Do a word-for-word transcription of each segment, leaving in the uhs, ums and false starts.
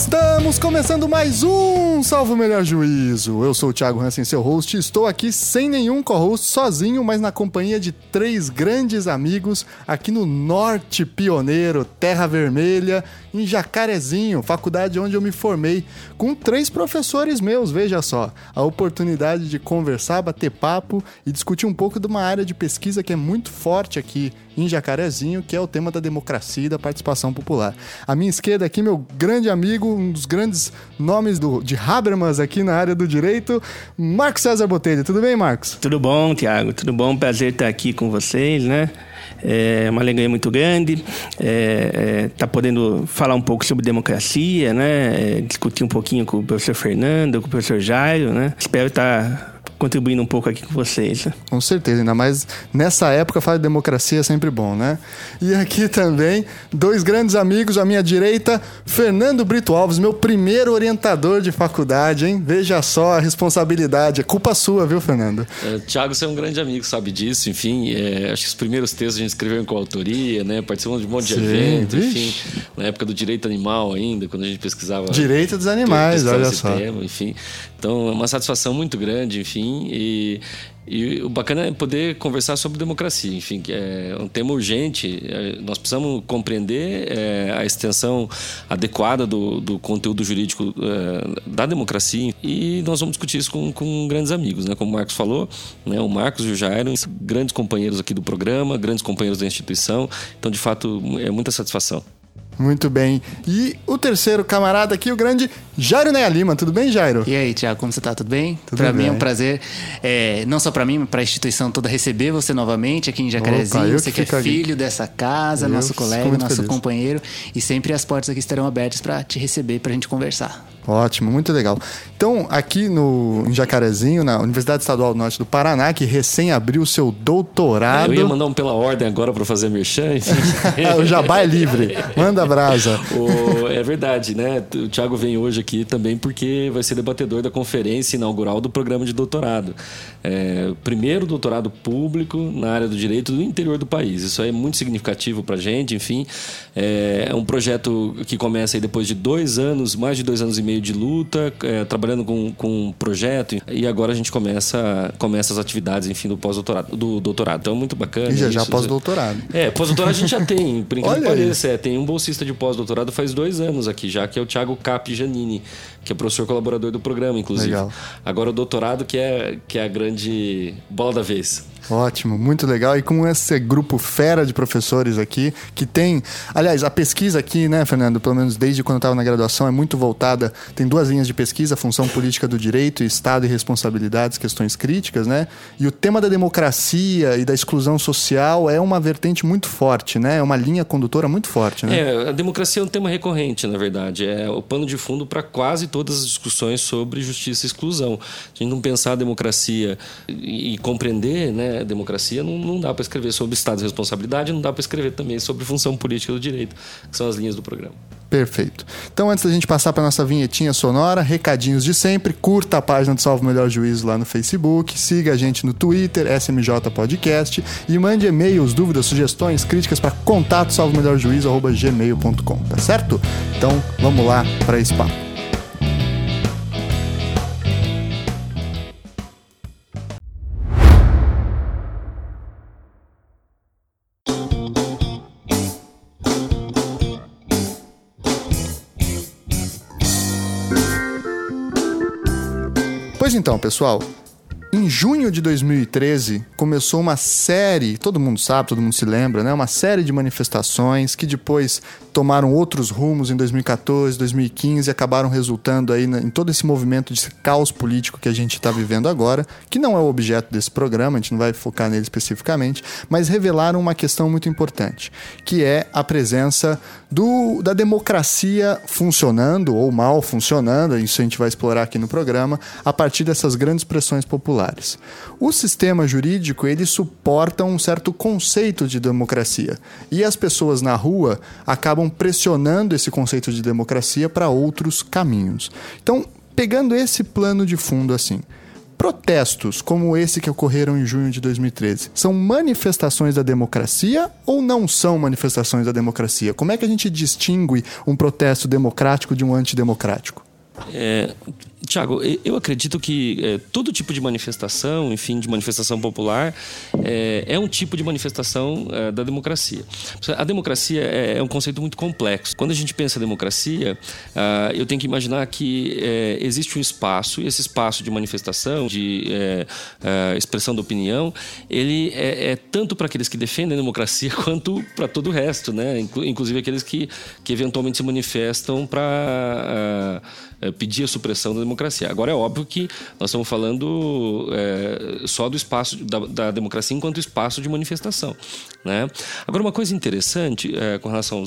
Estamos começando mais um Salvo Melhor Juízo. Eu sou o Thiago Hansen, seu host, e estou aqui sem nenhum co-host, sozinho, mas na companhia de três grandes amigos aqui no Norte Pioneiro, Terra Vermelha, em Jacarezinho, faculdade onde eu me formei, com três professores meus, veja só, a oportunidade de conversar, bater papo e discutir um pouco de uma área de pesquisa que é muito forte aqui em Jacarezinho, que é o tema da democracia e da participação popular. À minha esquerda aqui, meu grande amigo, um dos grandes nomes do, de Habermas aqui na área do direito, Marcos César Botelho. Tudo bem, Marcos? Tudo bom, Thiago. Tudo bom. Prazer estar aqui com vocês, né? É uma alegria muito grande é, é, tá podendo falar um pouco sobre democracia, né? É, discutir um pouquinho com o professor Fernando, com o professor Jairo, né? Espero estar contribuindo um pouco aqui com vocês. Né? Com certeza, ainda mais nessa época falar de democracia é sempre bom, né? E aqui também, dois grandes amigos à minha direita, Fernando Brito Alves, meu primeiro orientador de faculdade, hein? Veja só a responsabilidade, é culpa sua, viu, Fernando? É, Thiago, você é um grande amigo, sabe disso, enfim, é, acho que os primeiros textos a gente escreveu em coautoria, né? Participando de um monte de Sim, evento, vixe. Enfim, na época do direito animal ainda, quando a gente pesquisava... Direito dos animais, olha só. Tema, enfim, então é uma satisfação muito grande, enfim, E, e o bacana é poder conversar sobre democracia, enfim, que é um tema urgente. Nós precisamos compreender é, a extensão adequada do, do conteúdo jurídico é, da democracia, e nós vamos discutir isso com, com grandes amigos, né? Como o Marcos falou, né? O Marcos e o Jairo são grandes companheiros aqui do programa, grandes companheiros da instituição, então de fato é muita satisfação. Muito bem. E o terceiro camarada aqui, o grande Jairo Néia Lima. Tudo bem, Jairo? E aí, Thiago, como você tá? Tudo bem? Tudo pra bem. Pra mim é um prazer, é, não só pra mim, mas pra instituição toda, receber você novamente aqui em Jacarezinho. Opa, você que, que é filho aqui dessa casa, eu nosso colega, nosso feliz. companheiro. E sempre as portas aqui estarão abertas pra te receber, pra gente conversar. Ótimo, muito legal. Então, aqui no em Jacarezinho, na Universidade Estadual do Norte do Paraná, que recém abriu o seu doutorado... Eu ia mandar um pela ordem agora para fazer merchan. O jabá é livre. Manda brasa. O, é verdade, né? O Thiago vem hoje aqui também porque vai ser debatedor da conferência inaugural do programa de doutorado. É, primeiro doutorado público na área do direito do interior do país. Isso é muito significativo para a gente, enfim. É, é um projeto que começa aí depois de dois anos, mais de dois anos e meio de luta, é, trabalhando com, com um projeto, e agora a gente começa, começa as atividades, enfim, do pós-doutorado, do doutorado. Então é muito bacana. E já, já pós-doutorado. É, pós-doutorado a gente já tem, por enquanto parece, é, tem um bolsista de pós-doutorado faz dois anos aqui já, que é o Thiago Capigianini, que é professor colaborador do programa, inclusive. Legal. Agora o doutorado que é, que é a grande bola da vez. Ótimo, muito legal. E com esse grupo fera de professores aqui, que tem... Aliás, a pesquisa aqui, né, Fernando, pelo menos desde quando eu estava na graduação, é muito voltada... Tem duas linhas de pesquisa, função política do direito, Estado e responsabilidades, questões críticas, né? E o tema da democracia e da exclusão social é uma vertente muito forte, né? É uma linha condutora muito forte, né? É, a democracia é um tema recorrente, na verdade. É o pano de fundo para quase todas as discussões sobre justiça e exclusão. A gente não pensar a democracia e, e compreender, né? A democracia não, não dá para escrever sobre Estado e responsabilidade, não dá para escrever também sobre função política do direito, que são as linhas do programa. Perfeito. Então, antes da gente passar para nossa vinhetinha sonora, recadinhos de sempre, curta a página do Salvo Melhor Juízo lá no Facebook, siga a gente no Twitter, S M J Podcast, e mande e-mails, dúvidas, sugestões, críticas para contato salvo melhor juízo arroba gmail ponto com, tá certo? Então, vamos lá para esse papo. Pois então, pessoal, em junho de dois mil e treze começou uma série, todo mundo sabe, todo mundo se lembra, né? Uma série de manifestações que depois tomaram outros rumos em dois mil e quatorze, dois mil e quinze, e acabaram resultando aí em todo esse movimento de caos político que a gente está vivendo agora, que não é o objeto desse programa, a gente não vai focar nele especificamente, mas revelaram uma questão muito importante, que é a presença do, da democracia funcionando ou mal funcionando, isso a gente vai explorar aqui no programa, a partir dessas grandes pressões populares. O sistema jurídico, ele suporta um certo conceito de democracia, e as pessoas na rua acabam pressionando esse conceito de democracia para outros caminhos. Então, pegando esse plano de fundo assim, protestos, como esse que ocorreram em junho de dois mil e treze, são manifestações da democracia ou não são manifestações da democracia? Como é que a gente distingue um protesto democrático de um antidemocrático? É, Thiago, eu acredito que é, todo tipo de manifestação, enfim, de manifestação popular, é, é um tipo de manifestação é, da democracia. A democracia é, é um conceito muito complexo. Quando a gente pensa em democracia, ah, eu tenho que imaginar que é, existe um espaço, e esse espaço de manifestação, de é, ah, expressão da opinião, ele é, é tanto para aqueles que defendem a democracia quanto para todo o resto, né? Inclusive aqueles que, que eventualmente se manifestam para... Ah, pedir a supressão da democracia. Agora é óbvio que nós estamos falando é, só do espaço da, da democracia enquanto espaço de manifestação, né? Agora, uma coisa interessante é, com relação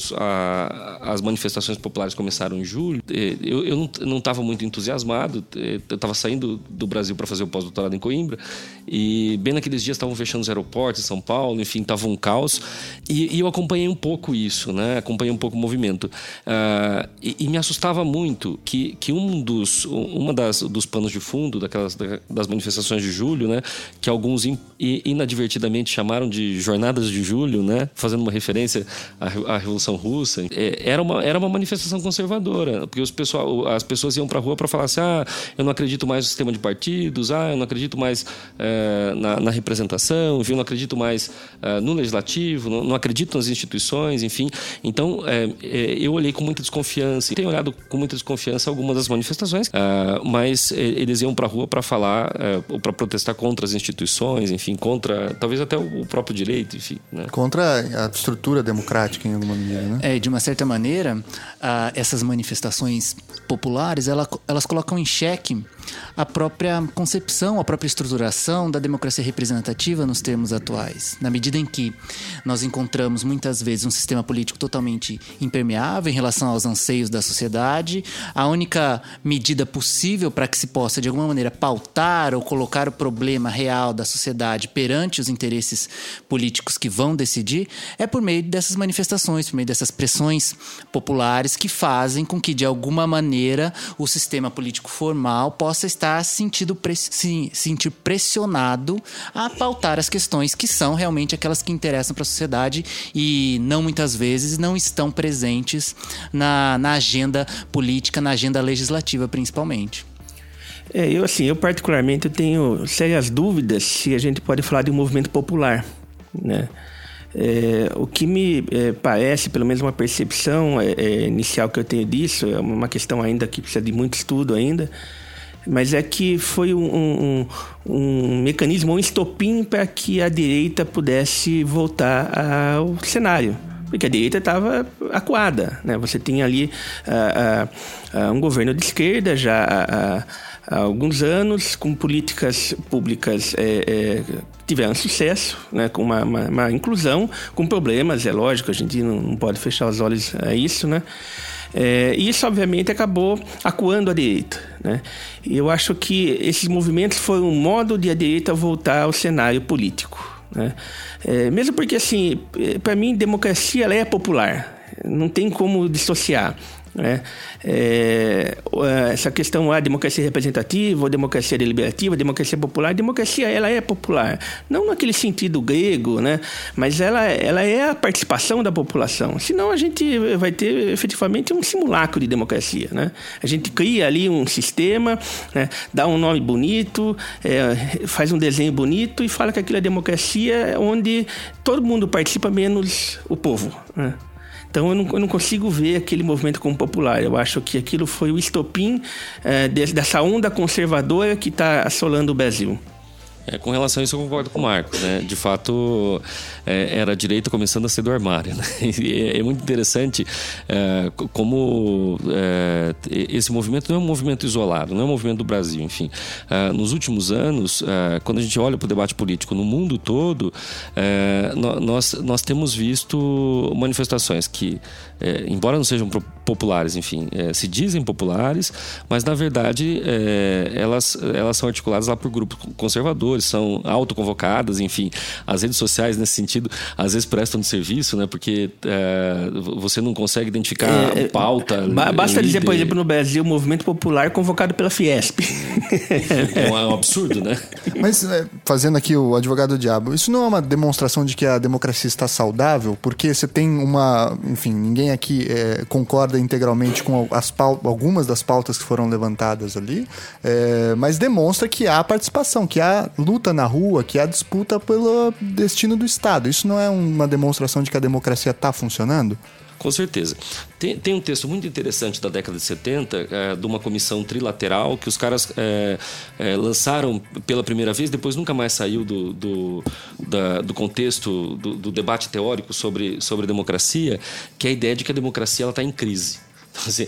às manifestações populares que começaram em julho, eu, eu não estava muito entusiasmado, eu estava saindo do Brasil para fazer o pós-doutorado em Coimbra e bem naqueles dias estavam fechando os aeroportos em São Paulo, enfim, estava um caos e, e eu acompanhei um pouco isso, né? Acompanhei um pouco o movimento uh, e, e me assustava muito que, que um dos, uma das, dos panos de fundo daquelas, das manifestações de julho, né, que alguns in, inadvertidamente chamaram de Jornadas de Julho, né, fazendo uma referência à, à Revolução Russa, é, era, uma, era uma manifestação conservadora, porque os pessoal, as pessoas iam para a rua para falar assim, ah, eu não acredito mais no sistema de partidos, ah, eu não acredito mais é, na, na representação, eu não acredito mais é, no legislativo, não, não acredito nas instituições, enfim. Então, é, é, eu olhei com muita desconfiança, tenho olhado com muita desconfiança algumas das manifestações, uh, mas eles iam para a rua para falar, uh, para protestar contra as instituições, enfim, contra talvez até o próprio direito, enfim, né? Contra a estrutura democrática em alguma medida, né? É, de uma certa maneira, uh, essas manifestações populares, ela, elas colocam em xeque a própria concepção, a própria estruturação da democracia representativa nos termos atuais, na medida em que nós encontramos muitas vezes um sistema político totalmente impermeável em relação aos anseios da sociedade. A única medida possível para que se possa de alguma maneira pautar ou colocar o problema real da sociedade perante os interesses políticos que vão decidir é por meio dessas manifestações, por meio dessas pressões populares que fazem com que de alguma maneira o sistema político formal possa estar sentido, se sentir pressionado a pautar as questões que são realmente aquelas que interessam para a sociedade e não muitas vezes não estão presentes na, na agenda política, na agenda legislativa legislativa principalmente. É, eu assim, eu particularmente eu tenho sérias dúvidas se a gente pode falar de um movimento popular, né? É, o que me é, parece, pelo menos uma percepção é, é, inicial que eu tenho disso, é uma questão ainda que precisa de muito estudo ainda, mas é que foi um, um, um mecanismo, um estopim para que a direita pudesse voltar ao cenário. Porque a direita estava acuada, né? Você tinha ali ah, ah, um governo de esquerda já há, há alguns anos, com políticas públicas é, é, que tiveram sucesso, né? Com uma, uma, uma inclusão, com problemas, é lógico, a gente não, não pode fechar os olhos a isso, né? É, isso, obviamente, acabou acuando a direita, né? Eu acho que esses movimentos foram um modo de a direita voltar ao cenário político. É, é, mesmo porque, assim, para mim, democracia ela é popular, não tem como dissociar, né? É, essa questão, ah, democracia representativa, ou democracia deliberativa, democracia popular, democracia ela é popular, não naquele sentido grego, né? Mas ela, ela é a participação da população, senão a gente vai ter efetivamente um simulacro de democracia, né? A gente cria ali um sistema, né? Dá um nome bonito, é, faz um desenho bonito e fala que aquilo é democracia onde todo mundo participa menos o povo, né? Então eu não, eu não consigo ver aquele movimento como popular. Eu acho que aquilo foi o estopim é, dessa onda conservadora que está assolando o Brasil. É, com relação a isso eu concordo com o Marco, né? De fato, é, era a direita começando a sair do armário, né? É, é muito interessante é, como é, esse movimento não é um movimento isolado, não é um movimento do Brasil, enfim. É, nos últimos anos, é, quando a gente olha para o debate político no mundo todo, é, nós, nós temos visto manifestações que é, embora não sejam populares, enfim, é, se dizem populares, mas na verdade é, elas, elas são articuladas lá por grupos conservadores, são autoconvocadas, enfim. As redes sociais, nesse sentido, às vezes prestam de serviço, né? Porque é, você não consegue identificar é, pauta. Basta dizer, por exemplo, no Brasil, o movimento popular convocado pela Fiesp. É um absurdo, né? Mas, fazendo aqui o advogado do diabo, isso não é uma demonstração de que a democracia está saudável? Porque você tem uma... Enfim, ninguém aqui é, concorda integralmente com as pautas, algumas das pautas que foram levantadas ali, é, mas demonstra que há participação, que há luta na rua, que há disputa pelo destino do Estado. Isso não é uma demonstração de que a democracia está funcionando? Com certeza. Tem, tem um texto muito interessante da década de setenta, é, de uma comissão trilateral, que os caras é, é, lançaram pela primeira vez, depois nunca mais saiu do, do, da, do contexto do, do debate teórico sobre, sobre democracia, que é a ideia de que a democracia está em crise. Então, assim,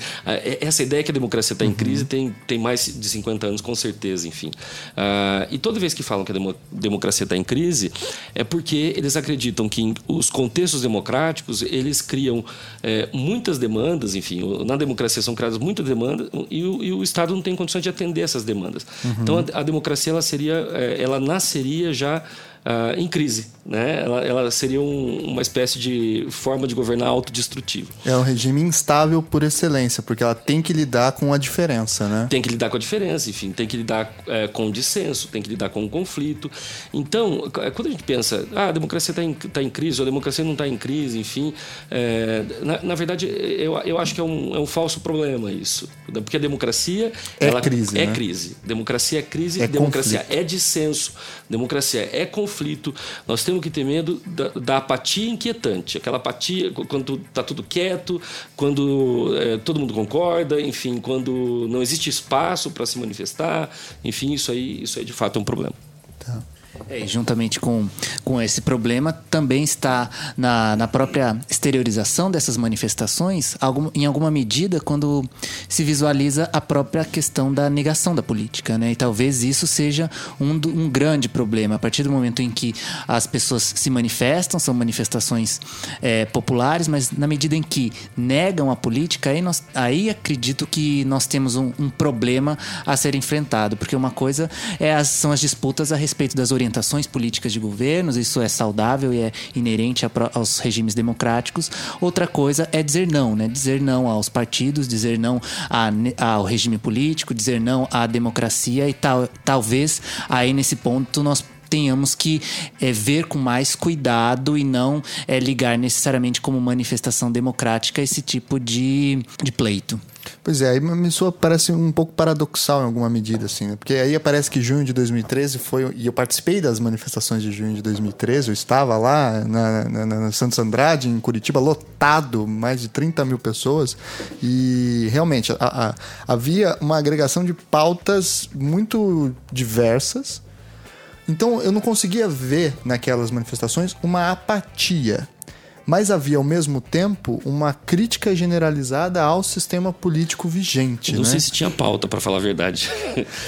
essa ideia que a democracia está em crise tem, tem mais de cinquenta anos, com certeza, enfim. Ah, e toda vez que falam que a demo, democracia está em crise, é porque eles acreditam que em, os contextos democráticos, eles criam é, muitas demandas, enfim, na democracia são criadas muitas demandas e o, e o Estado não tem condições de atender essas demandas. Uhum. Então, a, a democracia, ela seria, ela nasceria já... Uh, em crise, né? Ela, ela seria um, uma espécie de forma de governar autodestrutiva. É um regime instável por excelência, porque ela tem que lidar com a diferença, né? Tem que lidar com a diferença, enfim, tem que lidar é, com o dissenso, tem que lidar com o conflito. Então, quando a gente pensa, ah, a democracia está em, tá em crise, ou a democracia não está em crise, enfim, é, na, na verdade, eu, eu acho que é um, é um falso problema isso, porque a democracia é ela, crise, é né? crise, democracia é crise, é democracia conflito. É dissenso, democracia é conflito. Conflito. Nós temos que ter medo da, da apatia inquietante, aquela apatia quando está tudo quieto, quando é, todo mundo concorda, enfim, quando não existe espaço para se manifestar, enfim, isso aí, isso aí de fato é um problema. Tá. É, juntamente com, com esse problema também está na, na própria exteriorização dessas manifestações, algum, em alguma medida, quando se visualiza a própria questão da negação da política, né? E talvez isso seja um, um grande problema. A partir do momento em que as pessoas se manifestam, são manifestações é, populares, mas na medida em que negam a política, aí, nós, aí acredito que nós temos um, um problema a ser enfrentado, porque uma coisa é as, são as disputas a respeito das orientações orientações políticas de governos, isso é saudável e é inerente a, aos regimes democráticos. Outra coisa é dizer não, né? Dizer não aos partidos, dizer não a, ao regime político, dizer não à democracia e tal, talvez aí nesse ponto nós tenhamos que é, ver com mais cuidado e não é, ligar necessariamente como manifestação democrática esse tipo de, de pleito. Pois é, aí me soa, parece um pouco paradoxal em alguma medida, assim, né? Porque aí parece que junho de dois mil e treze foi... E eu participei das manifestações de junho de dois mil e treze, eu estava lá na, na, na Santos Andrade, em Curitiba, lotado, mais de trinta mil pessoas, e realmente a, a, havia uma agregação de pautas muito diversas. Então eu não conseguia ver naquelas manifestações uma apatia, mas havia ao mesmo tempo uma crítica generalizada ao sistema político vigente. Não, né? Sei se tinha pauta, para falar a verdade.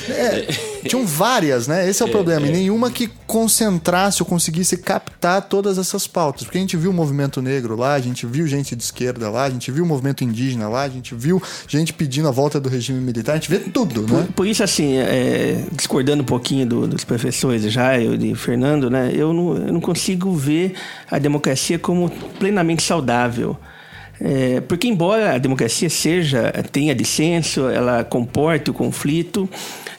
É, tinham várias, né? Esse é o é, problema. É. E nenhuma que concentrasse ou conseguisse captar todas essas pautas. Porque a gente viu o movimento negro lá, a gente viu gente de esquerda lá, a gente viu o movimento indígena lá, a gente viu gente pedindo a volta do regime militar, a gente vê tudo, né? Por, por isso, assim, é, discordando um pouquinho do, dos professores Jairo e Fernando, né? Eu não, eu não consigo ver a democracia como plenamente saudável, é, porque embora a democracia seja, tenha dissenso, ela comporte o conflito,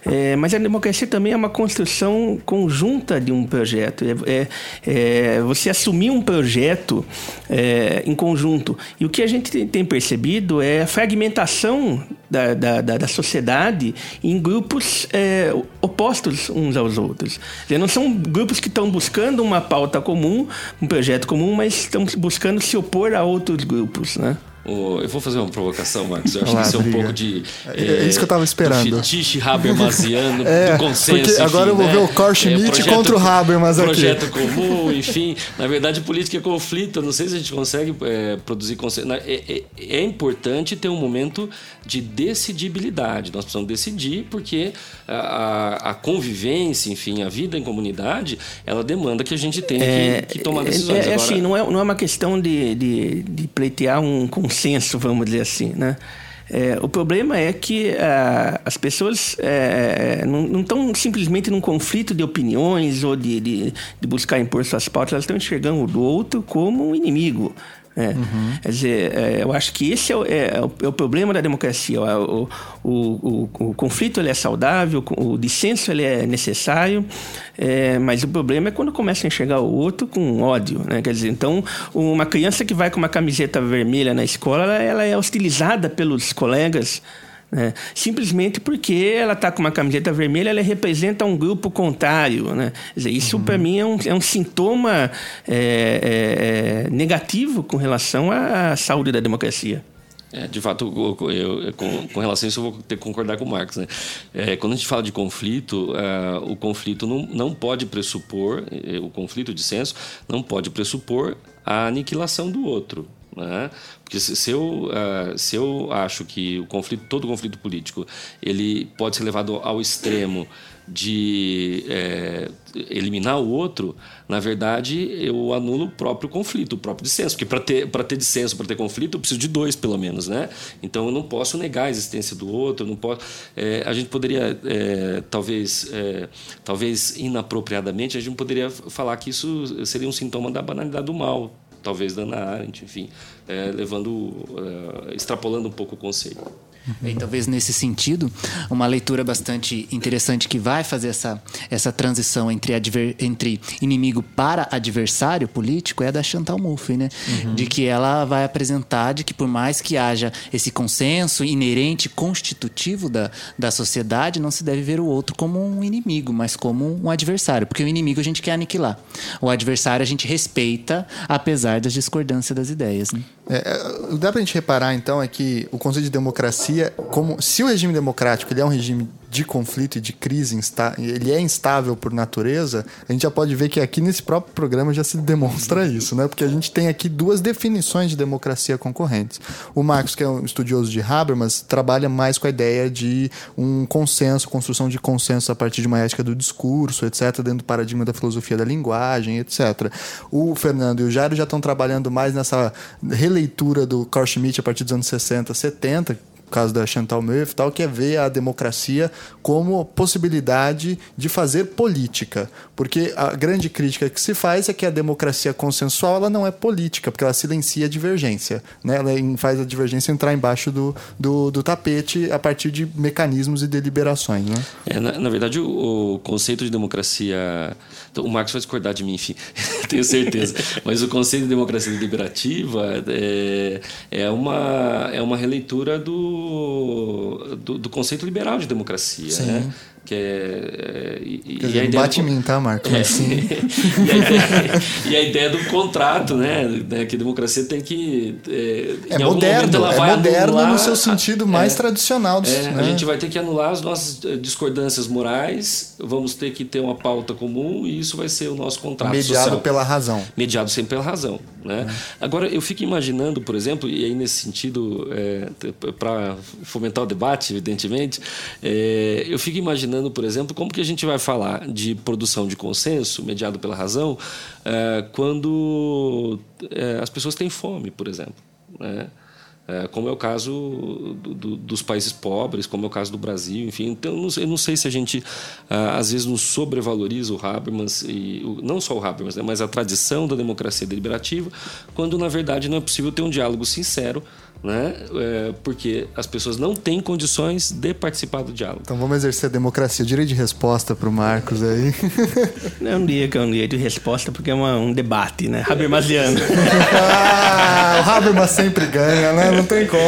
é, mas a democracia também é uma construção conjunta de um projeto. É, é, você assumir um projeto é, em conjunto. E o que a gente tem percebido é a fragmentação da, da, da, da sociedade em grupos é, opostos uns aos outros. Dizer, não são grupos que estão buscando uma pauta comum, um projeto comum, mas estão buscando se opor a outros grupos, né? Eu vou fazer uma provocação, Marcos. Eu acho Olá, que isso é um briga. pouco de... É, é isso que eu estava esperando. Do fetiche habermasiano, é, do consenso. Porque agora enfim, eu vou né? ver o Carl Schmitt é, contra o Habermas aqui. Projeto comum, enfim. Na verdade, política é conflito. Eu não sei se a gente consegue é, produzir consenso. É, é, é importante ter um momento de decidibilidade. Nós precisamos decidir porque a, a convivência, enfim, a vida em comunidade, ela demanda que a gente tenha é, que, que tomar decisões. É, é agora, assim, não é, não é uma questão de, de, de pleitear um consenso senso, vamos dizer assim, né? É, o problema é que ah, as pessoas é, não estão simplesmente num conflito de opiniões ou de, de, de buscar impor suas pautas, elas estão enxergando o do outro como um inimigo. É. Uhum. Quer dizer, é, eu acho que esse é o, é, é o problema da democracia. O, o, o, o conflito ele é saudável, o dissenso ele é necessário, é, mas o problema é quando começa a enxergar o outro com ódio, né? Quer dizer, então, uma criança que vai com uma camiseta vermelha na escola, ela, ela é hostilizada pelos colegas, né? Simplesmente porque ela está com uma camiseta vermelha, ela representa um grupo contrário, né? Quer dizer, isso, uhum, para mim é um, é um sintoma é, é, é, negativo com relação à saúde da democracia. É, de fato, eu, eu, com, com relação a isso eu vou ter que concordar com o Marx, né? É, quando a gente fala de conflito, uh, o conflito não, não pode pressupor, o conflito de senso não pode pressupor a aniquilação do outro. Porque se eu, se eu acho que o conflito, todo conflito político, ele pode ser levado ao extremo de é, eliminar o outro, na verdade eu anulo o próprio conflito, o próprio dissenso, porque para ter, para ter dissenso, para ter conflito, eu preciso de dois pelo menos, né? Então eu não posso negar a existência do outro, não posso, é, a gente poderia é, talvez, é, talvez inapropriadamente, a gente poderia falar que isso seria um sintoma da banalidade do mal, talvez da Hannah Arendt, enfim, é, levando, é, extrapolando um pouco o conceito. E talvez nesse sentido, uma leitura bastante interessante que vai fazer essa, essa transição entre, adver, entre inimigo para adversário político é a da Chantal Mouffe, né? Uhum. De que ela vai apresentar de que por mais que haja esse consenso inerente, constitutivo da, da sociedade, não se deve ver o outro como um inimigo, mas como um adversário. Porque o inimigo a gente quer aniquilar. O adversário a gente respeita, apesar das discordâncias das ideias, né? É, dá pra gente reparar então é que o conceito de democracia, como, se o regime democrático ele é um regime de conflito e de crise, insta- ele é instável por natureza, a gente já pode ver que aqui nesse próprio programa já se demonstra isso, né? Porque a gente tem aqui duas definições de democracia concorrentes. O Marcos, que é um estudioso de Habermas, trabalha mais com a ideia de um consenso, construção de consenso a partir de uma ética do discurso, etcétera, dentro do paradigma da filosofia da linguagem, etcétera. O Fernando e o Jairo já estão trabalhando mais nessa releitura do Carl Schmitt a partir dos anos sessenta, setenta, o caso da Chantal Mouffe e tal, que é ver a democracia como possibilidade de fazer política. Porque a grande crítica que se faz é que a democracia consensual ela não é política, porque ela silencia a divergência, né? Ela faz a divergência entrar embaixo do, do, do tapete a partir de mecanismos e deliberações, né? É, na, na verdade, o, o conceito de democracia... O Marcos vai discordar de mim, enfim, tenho certeza. Mas o conceito de democracia deliberativa é, é, uma, é uma releitura do Do, do conceito liberal de democracia, sim, né? Que é, é, e, Quer dizer, e a ideia bate do... em mim, tá, Marco? É, sim. E, a ideia, e a ideia do contrato, né? Que a democracia tem que... É, é moderno, é moderno anular, no seu sentido mais é, tradicional. Disso, é, né? A gente vai ter que anular as nossas discordâncias morais, vamos ter que ter uma pauta comum e isso vai ser o nosso contrato mediado social. Pela razão. Mediado sempre pela razão, né? É. Agora, eu fico imaginando, por exemplo, e aí nesse sentido, é, para fomentar o debate, evidentemente, é, eu fico imaginando, por exemplo, como que a gente vai falar de produção de consenso, mediado pela razão, quando as pessoas têm fome, por exemplo, né? Como é o caso do, do, dos países pobres, como é o caso do Brasil, enfim. Então, eu não, eu não sei se a gente, às vezes, não sobrevaloriza o Habermas, e, não só o Habermas, né, mas a tradição da democracia deliberativa, quando, na verdade, não é possível ter um diálogo sincero, né? É, porque as pessoas não têm condições de participar do diálogo. Então vamos exercer a democracia. O direito de resposta para o Marcos aí. Não diria que é um direito de resposta, porque é uma, um debate, né? Habermasiano. Ah, o Habermas sempre ganha, né? Não tem como.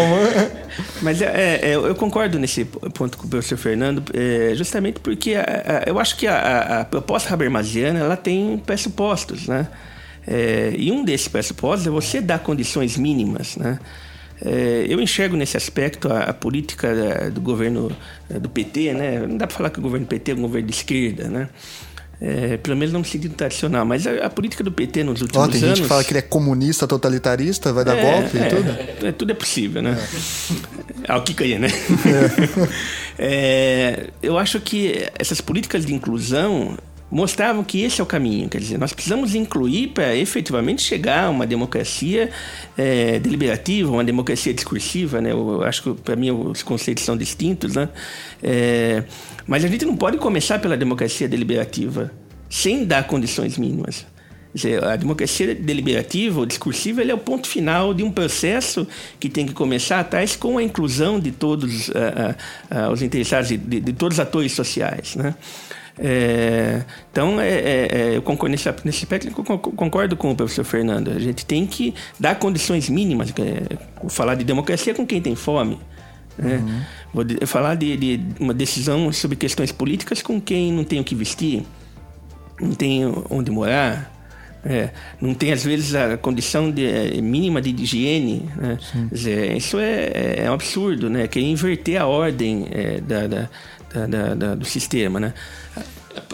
Mas é, é, eu concordo nesse ponto com o professor Fernando, é, justamente porque a, a, eu acho que a, a proposta habermasiana ela tem pressupostos, né? É, e um desses pressupostos é você dar condições mínimas, né? É, eu enxergo nesse aspecto a, a política da, do governo do P T, né? Não dá para falar que o governo do P T é um governo de esquerda, né? É, pelo menos não no sentido tradicional, mas a, a política do P T nos últimos anos... Oh, tem anos, gente que fala que ele é comunista, totalitarista, vai dar é, golpe é, e tudo. É, é, tudo é possível, né? É. Ao que caia, né? É. É, eu acho que essas políticas de inclusão, mostravam que esse é o caminho. Quer dizer, nós precisamos incluir para efetivamente chegar a uma democracia é, deliberativa, uma democracia discursiva, né? Eu acho que para mim os conceitos são distintos, né? É, mas a gente não pode começar pela democracia deliberativa sem dar condições mínimas. Quer dizer, a democracia deliberativa ou discursiva ele é o ponto final de um processo que tem que começar atrás com a inclusão de todos ah, ah, os interessados, de, de todos os atores sociais, né? É, então é, é, eu concordo nesse, nesse aspecto, concordo com o professor Fernando. A gente tem que dar condições mínimas. É, falar de democracia com quem tem fome, né? Uhum. Vou de, falar de, de uma decisão sobre questões políticas com quem não tem o que vestir, não tem onde morar, é, não tem às vezes a condição de, é, mínima de higiene, né? Dizer, isso é, é um absurdo, né? Querer inverter a ordem é, da, da Da, da, da, do sistema, né?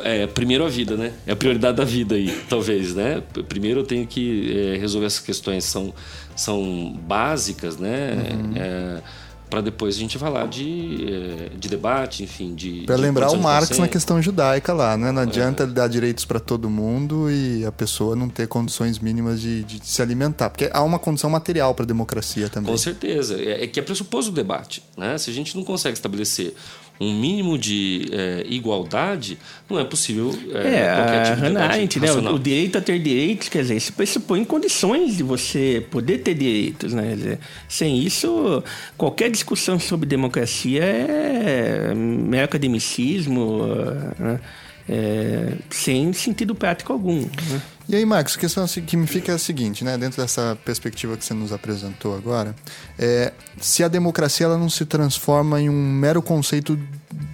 É, primeiro a vida, né? É a prioridade da vida aí, talvez, né? Primeiro eu tenho que é, resolver essas questões, são, são básicas, né? Uhum. É, para depois a gente falar de, de debate, enfim, de... Para lembrar o Marx na questão judaica lá, né? Não adianta é. dar direitos para todo mundo e a pessoa não ter condições mínimas de, de se alimentar, porque há uma condição material para a democracia também. Com certeza, é, é que é pressuposto o debate, né? Se a gente não consegue estabelecer um mínimo de é, igualdade, não é possível é, é, qualquer tipo de Hannah Arendt, né? O, o direito a ter direitos, quer dizer, isso pressupõe condições de você poder ter direitos, né? Quer dizer, sem isso, qualquer discussão sobre democracia é mero academicismo, né? É, sem sentido prático algum, né? E aí, Marcos, a questão que me fica é a seguinte, né? Dentro dessa perspectiva que você nos apresentou agora, é, se a democracia ela não se transforma em um mero conceito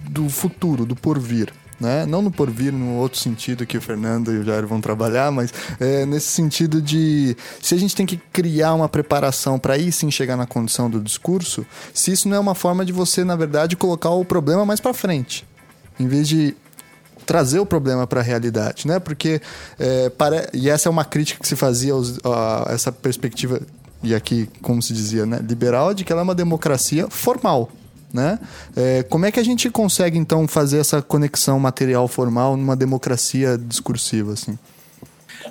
do futuro, do porvir, né? Não no porvir, no outro sentido que o Fernando e o Jairo vão trabalhar, mas é, nesse sentido de se a gente tem que criar uma preparação para aí sim chegar na condição do discurso, se isso não é uma forma de você, na verdade, colocar o problema mais para frente, em vez de trazer o problema para a realidade, né? Porque é, para... e essa é uma crítica que se fazia aos, a essa perspectiva, e aqui como se dizia, né, liberal, de que ela é uma democracia formal, né? É, como é que a gente consegue então fazer essa conexão material formal numa democracia discursiva, assim?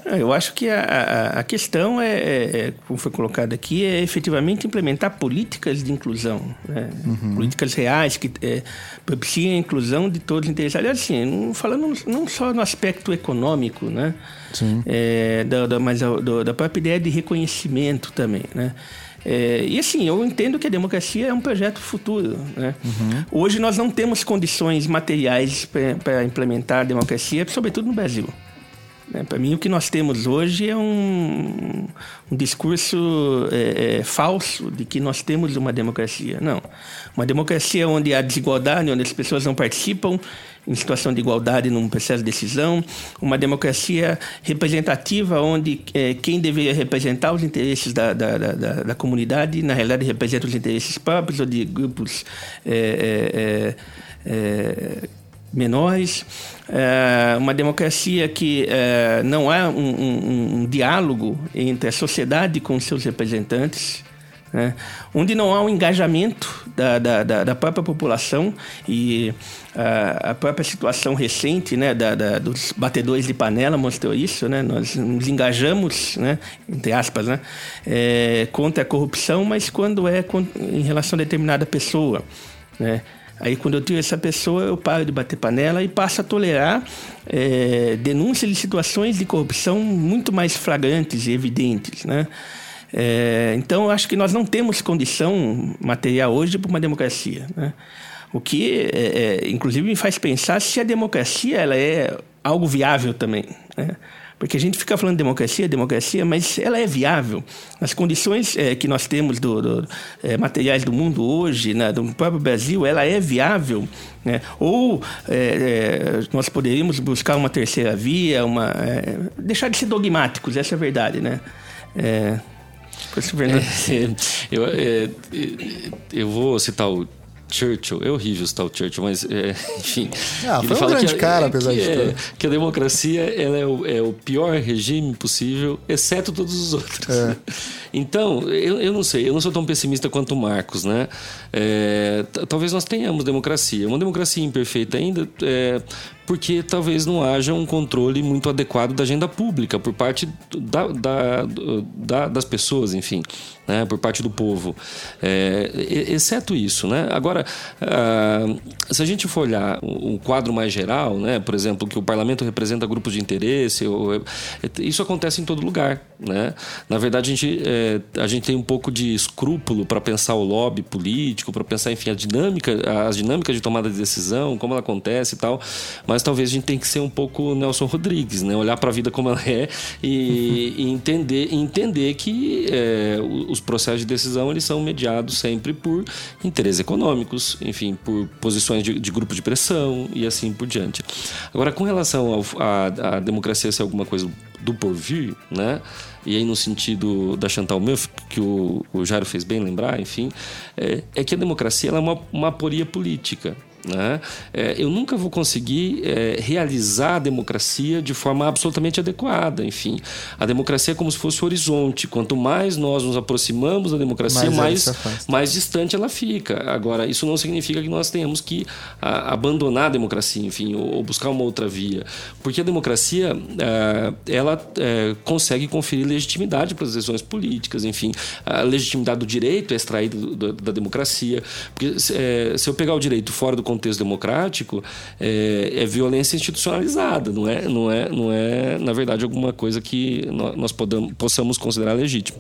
Eu acho que a, a, a questão é, é, como foi colocado aqui, é efetivamente implementar políticas de inclusão, né? Uhum. Políticas reais que é, propiciem a inclusão de todos os interessados. Aliás, assim, falando não só no aspecto econômico, né? Sim. É, da, da, mas a, do, da própria ideia de reconhecimento também, né? É, e assim, eu entendo que a democracia é um projeto futuro, né? Uhum. Hoje nós não temos condições materiais para implementar a democracia, sobretudo no Brasil. É, para mim, o que nós temos hoje é um, um discurso é, é, falso de que nós temos uma democracia. Não. Uma democracia onde há desigualdade, onde as pessoas não participam em situação de igualdade num processo de decisão. Uma democracia representativa onde é, quem deveria representar os interesses da, da, da, da comunidade, na realidade, representa os interesses próprios ou de grupos... É, é, é, é, menores, uma democracia que não há um, um, um diálogo entre a sociedade com seus representantes, né? Onde não há um engajamento da, da, da própria população e a, a própria situação recente, né, da, da, dos batedores de panela mostrou isso, né? Nós nos engajamos, né, entre aspas, né, é, contra a corrupção, mas quando é em relação a determinada pessoa, né? Aí quando eu tiro essa pessoa, eu paro de bater panela e passo a tolerar é, denúncias de situações de corrupção muito mais flagrantes e evidentes, né? É, então, eu acho que nós não temos condição material hoje para uma democracia, né? O que, é, é, inclusive, me faz pensar se a democracia ela é algo viável também, né? Porque a gente fica falando de democracia, democracia, mas ela é viável. Nas condições é, que nós temos do, do, é, materiais do mundo hoje, né, do próprio Brasil, ela é viável, né? Ou é, é, nós poderíamos buscar uma terceira via, uma, é, deixar de ser dogmáticos, essa é a verdade, né? É, é, eu, é, eu vou citar o Churchill, é horrível citar o Churchill, mas é, enfim. Ah, foi um grande que, cara, apesar que, de tudo. É, que a democracia ela é, o, é o pior regime possível, exceto todos os outros. É. Então, eu, eu não sei, eu não sou tão pessimista quanto o Marcos, né? É, talvez nós tenhamos democracia, uma democracia imperfeita ainda, é, porque talvez não haja um controle muito adequado da agenda pública por parte da, da, da, das pessoas, enfim, né? Por parte do povo, é, exceto isso, né? Agora, ah, se a gente for olhar um quadro mais geral, né? Por exemplo, que o parlamento representa grupos de interesse, ou, isso acontece em todo lugar, né? Na verdade, a gente, é, a gente tem um pouco de escrúpulo para pensar o lobby político, para pensar, enfim, a dinâmica, as dinâmicas de tomada de decisão, como ela acontece e tal, mas talvez a gente tenha que ser um pouco Nelson Rodrigues, né? Olhar para a vida como ela é e, e entender, entender que é, os processos de decisão, eles são mediados sempre por interesses econômicos, enfim, por posições de, de grupo de pressão e assim por diante. Agora, com relação à democracia ser alguma coisa do porvir, né? E aí no sentido da Chantal Mouffe, que o, o Jairo fez bem lembrar, enfim, é, é que a democracia ela é uma, uma aporia política, né? É, eu nunca vou conseguir é, realizar a democracia de forma absolutamente adequada, enfim. A democracia é como se fosse o horizonte. Quanto mais nós nos aproximamos da democracia, mais, mais, mais distante ela fica. Agora, isso não significa que nós tenhamos que a, abandonar a democracia, enfim, ou, ou buscar uma outra via, porque a democracia a, ela a, consegue conferir legitimidade para as decisões políticas, enfim. A legitimidade do direito é extraída do, do, da democracia, porque é, se eu pegar o direito fora do contexto democrático, é, é violência institucionalizada, não é, não é, não é, na verdade, alguma coisa que nós podamos, possamos considerar legítima.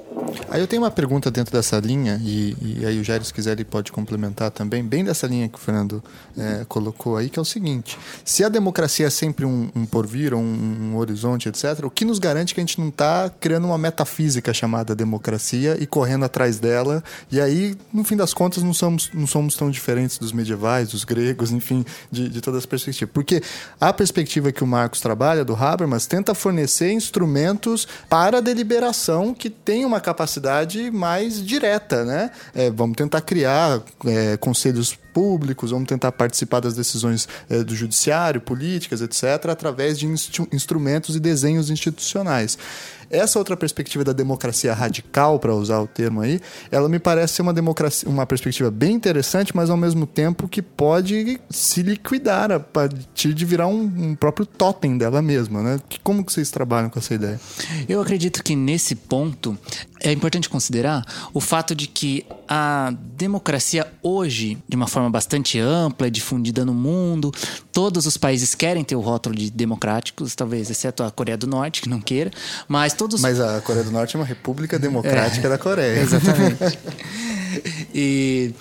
Aí eu tenho uma pergunta dentro dessa linha, e, e aí o Jairo, se quiser, ele pode complementar também, bem dessa linha que o Fernando é, colocou aí, que é o seguinte: se a democracia é sempre um, um porvir, um, um horizonte, etcétera, o que nos garante que a gente não está criando uma metafísica chamada democracia e correndo atrás dela, e aí, no fim das contas, não somos, não somos tão diferentes dos medievais, dos gregos, enfim, de, de todas as perspectivas. Porque a perspectiva que o Marcos trabalha, do Habermas, tenta fornecer instrumentos para a deliberação que tem uma capacidade mais direta, né? É, vamos tentar criar é, conselhos públicos, vamos tentar participar das decisões é, do judiciário, políticas, etcétera, através de instru- instrumentos e desenhos institucionais. Essa outra perspectiva da democracia radical, para usar o termo aí, ela me parece ser uma, democracia, uma perspectiva bem interessante, mas ao mesmo tempo que pode se liquidar a partir de virar um, um próprio totem dela mesma, né? Que, como que vocês trabalham com essa ideia? Eu acredito que nesse ponto é importante considerar o fato de que a democracia hoje, de uma forma bastante ampla e difundida no mundo, todos os países querem ter o rótulo de democráticos, talvez exceto a Coreia do Norte, que não queira, mas todos... Mas a Coreia do Norte é uma república democrática é, da Coreia. Exatamente. E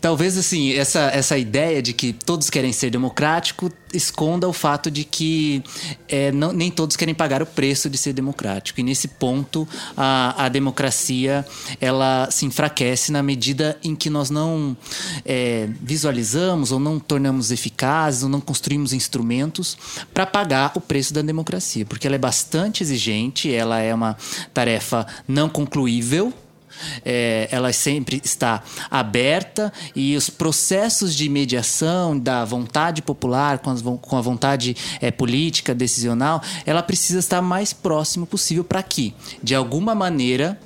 talvez assim, essa, essa ideia de que todos querem ser democrático esconda o fato de que é, não, nem todos querem pagar o preço de ser democrático. E nesse ponto a, a democracia ela se enfraquece na medida em que nós não é, visualizamos ou não tornamos eficazes ou não construímos instrumentos para pagar o preço da democracia, porque ela é bastante exigente, ela é uma tarefa não concluível. É, ela sempre está aberta e os processos de mediação da vontade popular com, as, com a vontade é, política, decisional, ela precisa estar mais próximo possível para que, de alguma maneira,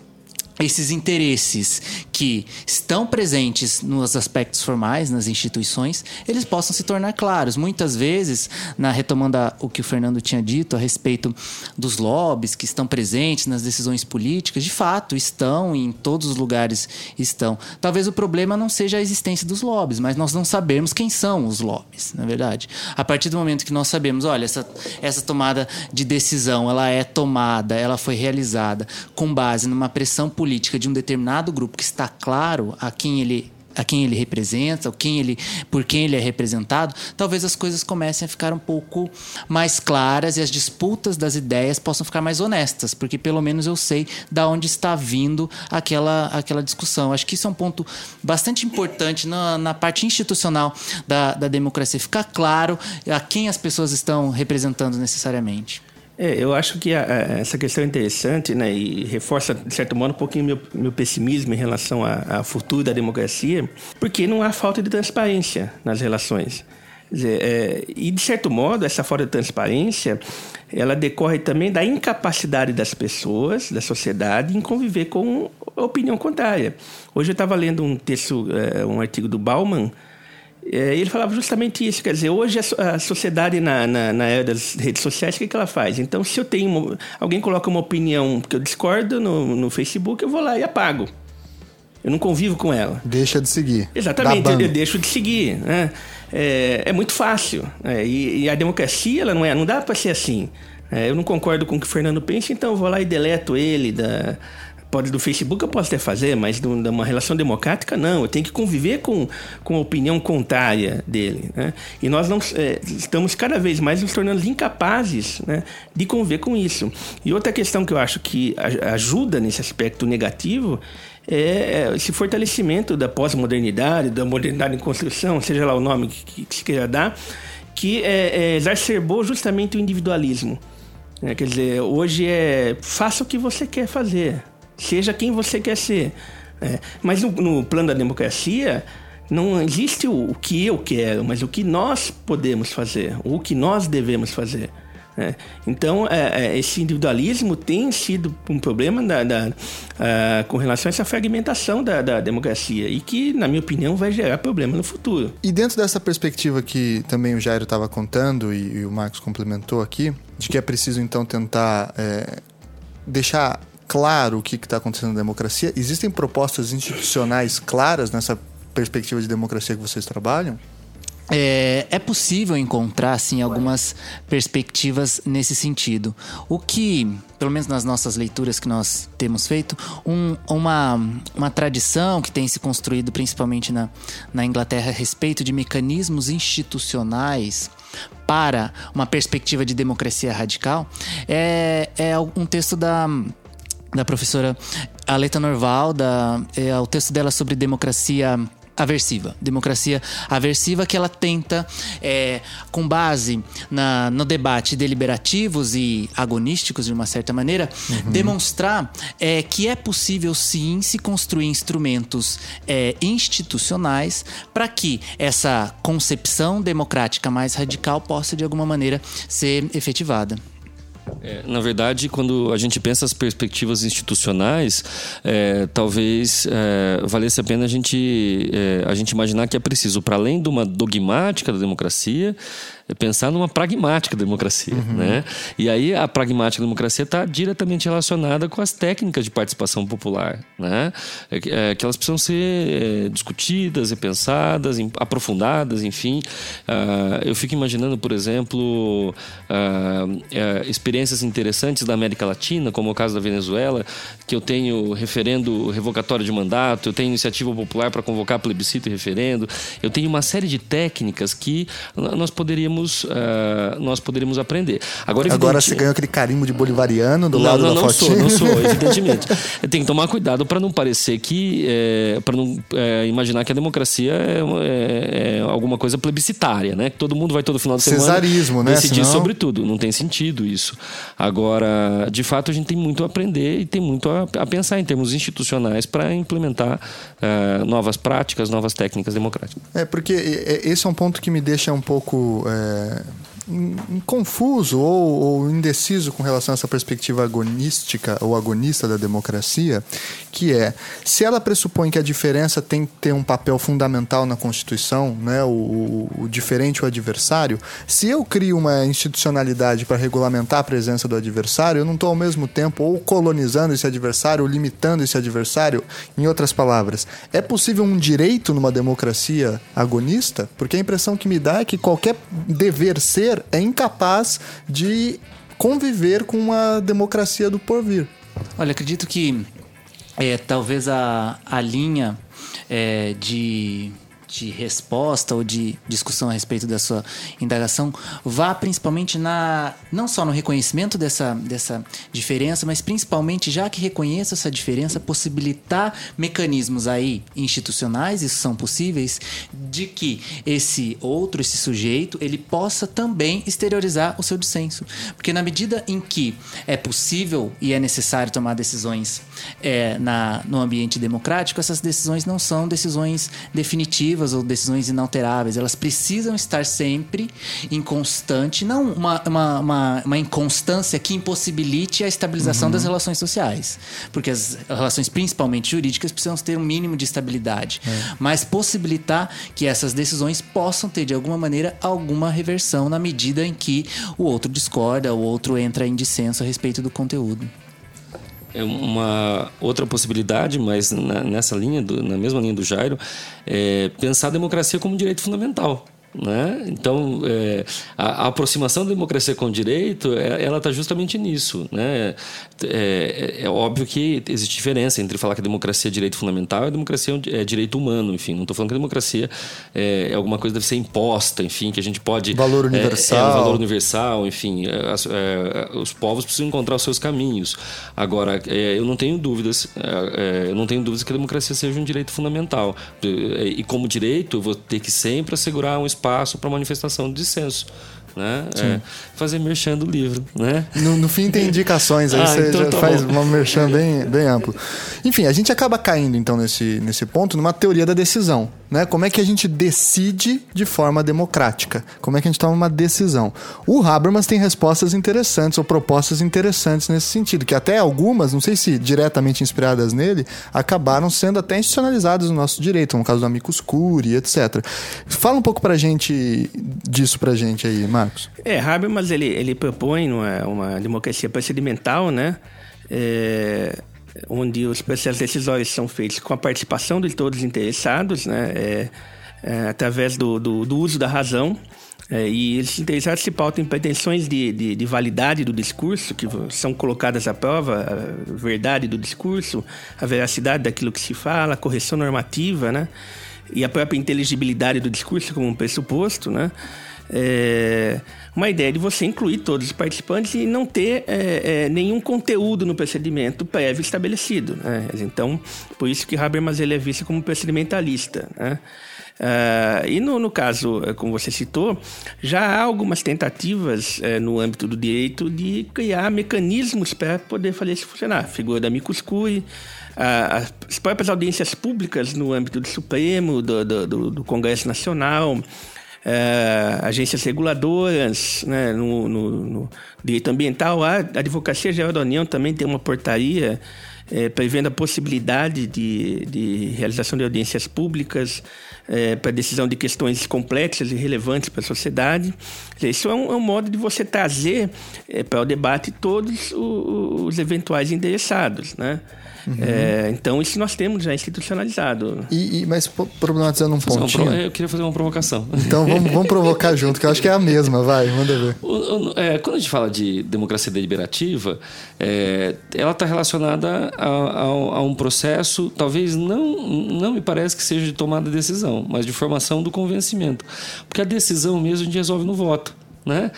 esses interesses que estão presentes nos aspectos formais, nas instituições, eles possam se tornar claros. Muitas vezes, na, retomando o que o Fernando tinha dito a respeito dos lobbies que estão presentes nas decisões políticas, de fato estão e em todos os lugares estão. Talvez o problema não seja a existência dos lobbies, mas nós não sabemos quem são os lobbies, na verdade. A partir do momento que nós sabemos, olha, essa, essa tomada de decisão, ela é tomada, ela foi realizada com base numa pressão política política de um determinado grupo que está claro a quem ele, a quem ele representa, ou quem ele, por quem ele é representado, talvez as coisas comecem a ficar um pouco mais claras e as disputas das ideias possam ficar mais honestas, porque pelo menos eu sei de onde está vindo aquela, aquela discussão. Acho que isso é um ponto bastante importante na, na parte institucional da, da democracia, ficar claro a quem as pessoas estão representando necessariamente. É, eu acho que a, a, essa questão é interessante, né, e reforça, de certo modo, um pouquinho meu, meu pessimismo em relação ao futuro da democracia, porque não há falta de transparência nas relações. Quer dizer, é, e, de certo modo, essa falta de transparência, ela decorre também da incapacidade das pessoas, da sociedade, em conviver com a opinião contrária. Hoje eu estava lendo um texto, um artigo do Bauman, e ele falava justamente isso. Quer dizer, hoje a sociedade, na, na, na era das redes sociais, o que, que ela faz? Então, se eu tenho uma, alguém coloca uma opinião que eu discordo no, no Facebook, eu vou lá e apago. Eu não convivo com ela. Deixa de seguir. Exatamente, eu, eu deixo de seguir, né? É, é muito fácil. É, e, e a democracia, ela não é, não dá para ser assim. É, eu não concordo com o que o Fernando pensa, então eu vou lá e deleto ele. Da, pode, do Facebook eu posso até fazer, mas de uma relação democrática, não. Eu tenho que conviver com, com a opinião contrária dele, né? E nós não, é, estamos cada vez mais nos tornando incapazes, né, de conviver com isso. E outra questão que eu acho que ajuda nesse aspecto negativo é esse fortalecimento da pós-modernidade, da modernidade em construção, seja lá o nome que, que se queira dar, que é, é, exacerbou justamente o individualismo. É, quer dizer, hoje é faça o que você quer fazer, seja quem você quer ser. É, mas no, no plano da democracia não existe o, o que eu quero, mas o que nós podemos fazer, ou o que nós devemos fazer. É. Então, é, é, esse individualismo tem sido um problema da, da, a, com relação a essa fragmentação da, da democracia, e que, na minha opinião, vai gerar problema no futuro. E dentro dessa perspectiva que também o Jairo estava contando e, e o Marcos complementou aqui, de que é preciso, então, tentar é, deixar claro o que está acontecendo na democracia, existem propostas institucionais claras nessa perspectiva de democracia que vocês trabalham? É, é possível encontrar, assim, algumas perspectivas nesse sentido. O que, pelo menos nas nossas leituras que nós temos feito, um, uma, uma tradição que tem se construído principalmente na, na Inglaterra a respeito de mecanismos institucionais para uma perspectiva de democracia radical, é, é um texto da... da professora Aleta Norval, da, é, o texto dela sobre democracia aversiva. Democracia aversiva que ela tenta, é, com base na, no debate deliberativos e agonísticos, de uma certa maneira, uhum. demonstrar é, que é possível, sim, se construir instrumentos é, institucionais para que essa concepção democrática mais radical possa, de alguma maneira, ser efetivada. É, na verdade, quando a gente pensa as perspectivas institucionais, é, talvez é, valesse a pena a gente, é, a gente imaginar que é preciso, para além de uma dogmática da democracia, é pensar numa pragmática da democracia, uhum. né? E aí a pragmática da democracia está diretamente relacionada com as técnicas de participação popular, né? É, é, que elas precisam ser é, discutidas, repensadas, em, aprofundadas, enfim. Uh, eu fico imaginando, por exemplo, uh, uh, experiências interessantes da América Latina, como o caso da Venezuela, que eu tenho referendo revocatório de mandato, eu tenho iniciativa popular para convocar plebiscito e referendo, eu tenho uma série de técnicas que nós poderíamos Uh, nós poderíamos aprender. Agora, Agora você ganhou aquele carimbo de bolivariano do não, lado não, da não fotinha. Sou, não sou, evidentemente. Tem que tomar cuidado para não parecer que... É, para não é, imaginar que a democracia é, é, é alguma coisa plebiscitária, né? Que todo mundo vai todo final de semana... Cesarismo, né? Decidir Senão... sobre tudo. Não tem sentido isso. Agora, de fato, a gente tem muito a aprender e tem muito a, a pensar em termos institucionais para implementar uh, novas práticas, novas técnicas democráticas. É, porque esse é um ponto que me deixa um pouco... É... confuso ou, ou indeciso com relação a essa perspectiva agonística ou agonista da democracia, que é, se ela pressupõe que a diferença tem que ter um papel fundamental na Constituição, né, o, o, o diferente ou adversário, se eu crio uma institucionalidade para regulamentar a presença do adversário, eu não estou ao mesmo tempo ou colonizando esse adversário ou limitando esse adversário. Em outras palavras, é possível um direito numa democracia agonista? Porque a impressão que me dá é que qualquer dever ser é incapaz de conviver com uma democracia do porvir. Olha, acredito que é, talvez a, a linha é, de, de resposta ou de discussão a respeito da sua indagação vá principalmente na, não só no reconhecimento dessa, dessa diferença, mas principalmente, já que reconheço essa diferença, possibilitar mecanismos aí institucionais, isso são possíveis, de que esse outro, esse sujeito, ele possa também exteriorizar o seu dissenso. Porque na medida em que é possível e é necessário tomar decisões é, na, no ambiente democrático, essas decisões não são decisões definitivas definitivas ou decisões inalteráveis, elas precisam estar sempre em constante, não uma, uma, uma, uma inconstância que impossibilite a estabilização uhum. das relações sociais, porque as relações principalmente jurídicas precisam ter um mínimo de estabilidade, é. mas possibilitar que essas decisões possam ter de alguma maneira alguma reversão na medida em que o outro discorda, o outro entra em dissenso a respeito do conteúdo. É uma outra possibilidade, mas na, nessa linha, do, na mesma linha do Jairo, é pensar a democracia como um direito fundamental, né? Então, é, a, a aproximação da democracia com o direito, é, ela está justamente nisso, né? É, é, é óbvio que existe diferença entre falar que a democracia é direito fundamental e a democracia é direito humano, enfim. Não estou falando que a democracia é, é alguma coisa que deve ser imposta, enfim, que a gente pode... Valor universal. É, é um valor universal, enfim. As, é, os povos precisam encontrar os seus caminhos. Agora, é, eu não tenho dúvidas, é, eu não tenho dúvidas que a democracia seja um direito fundamental. E como direito, eu vou ter que sempre assegurar um espaço espaço para manifestação do dissenso, né? É, fazer merchan do livro, né? No, no fim tem indicações, aí ah, você então já tá faz bom. Uma merchan bem, bem amplo. Enfim, a gente acaba caindo então nesse, nesse ponto numa teoria da decisão, né? Como é que a gente decide de forma democrática? Como é que a gente toma uma decisão? O Habermas tem respostas interessantes ou propostas interessantes nesse sentido, que até algumas, não sei se diretamente inspiradas nele, acabaram sendo até institucionalizadas no nosso direito, no caso do amicus curiae, etcétera. Fala um pouco pra gente disso pra gente aí, Marcos. É, Habermas, ele, ele propõe uma, uma democracia procedimental, né? É, onde os processos decisórios são feitos com a participação de todos os interessados, né? É, é, através do, do, do uso da razão. É, e esses interessados se pautam em pretensões de, de, de validade do discurso, que são colocadas à prova, a verdade do discurso, a veracidade daquilo que se fala, a correção normativa, né? E a própria inteligibilidade do discurso como um pressuposto, né? É uma ideia de você incluir todos os participantes e não ter é, é, nenhum conteúdo no procedimento prévio estabelecido, né? Então, por isso que Habermas ele é visto como procedimentalista, né? Uh, e no, no caso, como você citou, já há algumas tentativas é, no âmbito do direito de criar mecanismos para poder fazer isso funcionar. A figura da amicus curiae, as próprias audiências públicas no âmbito do Supremo, do, do, do Congresso Nacional... Uh, agências reguladoras, né, no, no, no direito ambiental. A Advocacia Geral da União também tem uma portaria é, prevendo a possibilidade de, de realização de audiências públicas é, para decisão de questões complexas e relevantes para a sociedade. Isso é um, é um modo de você trazer é, para o debate todos os, os eventuais interessados, né? Uhum. É, então isso nós temos já institucionalizado. E, e, mas problematizando um pontinho, eu queria fazer uma provocação. Então vamos, vamos provocar junto, que eu acho que é a mesma. Vai, manda ver. O, o, é, quando a gente fala de democracia deliberativa, é, ela está relacionada a, a, a um processo, talvez não, não me parece que seja de tomada de decisão, mas de formação do convencimento. Porque a decisão mesmo a gente resolve no voto, né?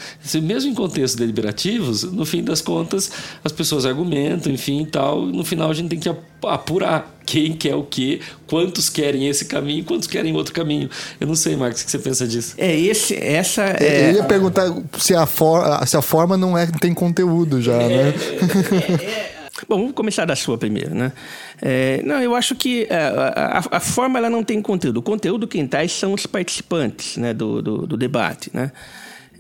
Mesmo em contextos deliberativos, no fim das contas, as pessoas argumentam, enfim e tal. No final, a gente tem que apurar quem quer o quê, quantos querem esse caminho, quantos querem outro caminho. Eu não sei, Marcos, o que você pensa disso? É, esse, essa é... Eu ia perguntar se a, for, se a forma não é, tem conteúdo já, é, né? É, é, é. Bom, vamos começar da sua primeiro, né? É, não, eu acho que a, a, a forma ela não tem conteúdo. O conteúdo quem traz são os participantes, né, do, do, do debate, né?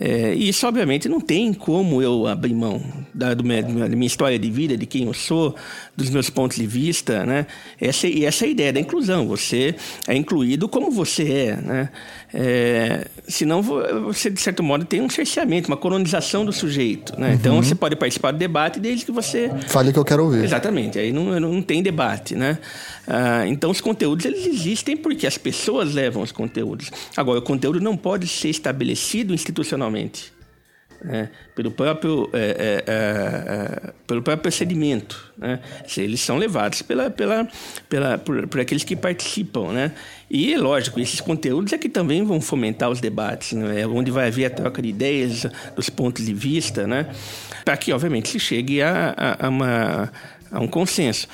É, e isso, obviamente, não tem como eu abrir mão da, do minha, da minha história de vida, de quem eu sou, dos meus pontos de vista, né? Essa, e essa é a ideia da inclusão. Você é incluído como você é, né? É, senão você, de certo modo, tem um cerceamento, uma colonização do sujeito, né? Uhum. Então, você pode participar do debate desde que você... Fale que eu quero ouvir. Exatamente. Aí não, não tem debate, né? Ah, então, os conteúdos, eles existem porque as pessoas levam os conteúdos. Agora, o conteúdo não pode ser estabelecido institucionalmente. É, pelo, próprio, é, é, é, pelo próprio procedimento, né? Eles são levados pela, pela, pela, por, por aqueles que participam, né? E, lógico, esses conteúdos é que também vão fomentar os debates, né? É onde vai haver a troca de ideias, dos pontos de vista, né? Para que, obviamente, se chegue a, a, a, uma, a um consenso.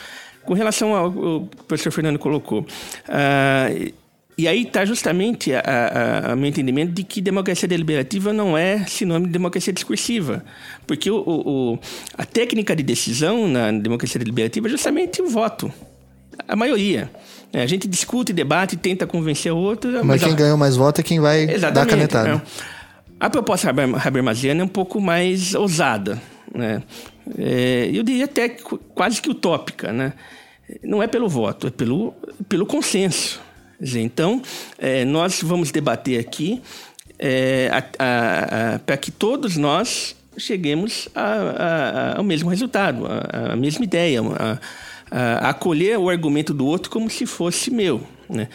Com relação ao que o professor Fernando colocou, a, E aí está justamente o meu entendimento de que democracia deliberativa não é sinônimo de democracia discursiva. Porque o, o, a técnica de decisão na democracia deliberativa é justamente o voto. A maioria. É, a gente discute, debate, tenta convencer o outro. Mas, mas quem ela... ganhou mais voto é quem vai Exatamente, dar a canetada. Não. A proposta habermasiana é um pouco mais ousada, né? É, eu diria até quase que utópica, né? Não é pelo voto, é pelo, pelo consenso. Então, é, nós vamos debater aqui é, para que todos nós cheguemos a, a, a, ao mesmo resultado, a, a mesma ideia, a, a, a acolher o argumento do outro como se fosse meu, né?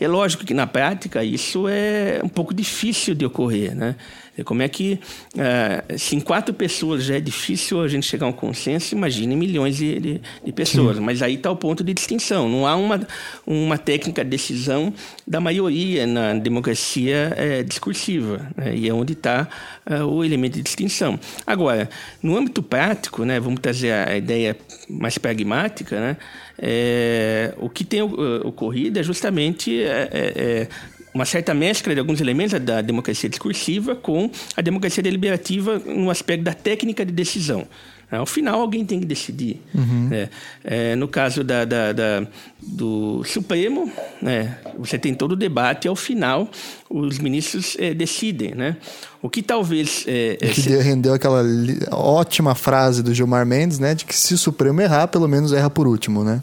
É lógico que na prática isso é um pouco difícil de ocorrer, né? Como é que uh, se em quatro pessoas já é difícil a gente chegar a um consenso, imagine milhões de, de, de pessoas. Sim. Mas aí está o ponto de distinção. Não há uma, uma técnica de decisão da maioria na democracia é, discursiva, né? E é onde está uh, o elemento de distinção. Agora, no âmbito prático, né, vamos trazer a ideia mais pragmática, né, é, o que tem ocorrido é justamente... É, é, uma certa mescla de alguns elementos da democracia discursiva com a democracia deliberativa no aspecto da técnica de decisão. Ao final, alguém tem que decidir. Uhum. É, é, no caso da, da, da, do Supremo, né, você tem todo o debate e, ao final, os ministros é, decidem, né? O que talvez... É, é, que se... rendeu aquela li... ótima frase do Gilmar Mendes, né? De que se o Supremo errar, pelo menos erra por último, né?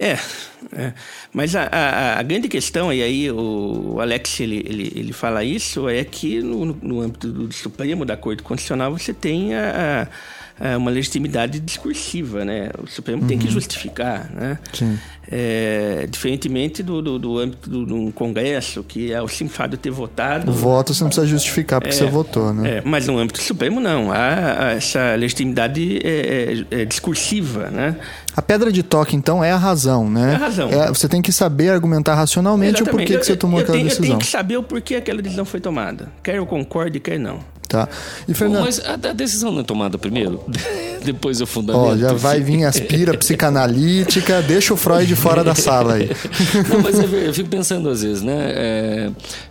é... É. Mas a, a, a grande questão, e aí o Alex ele, ele, ele fala isso, é que no, no âmbito do Supremo, da Corte Constitucional, você tem a, a, uma legitimidade discursiva, né? O Supremo uhum. tem que justificar, né? Sim. É, diferentemente do, do, do âmbito de um Congresso, que é o simples de ter votado. O voto você não precisa justificar porque é, você votou, né? É, mas no âmbito do Supremo não, há essa legitimidade é, é, é discursiva, né? A pedra de toque, então, é a razão, né? É a razão. É, você tem que saber argumentar racionalmente Exatamente. o porquê eu, que você tomou eu, eu aquela tenho, decisão. Eu tenho que saber o porquê aquela decisão foi tomada. Quer eu concorde, quer não. Tá. E, Fernando... Bom, mas a, a decisão não é tomada primeiro? Depois eu fundamento? Ó, já vai vir aspira psicanalítica, deixa o Freud fora da sala aí. Não, mas eu, eu fico pensando às vezes, né? É...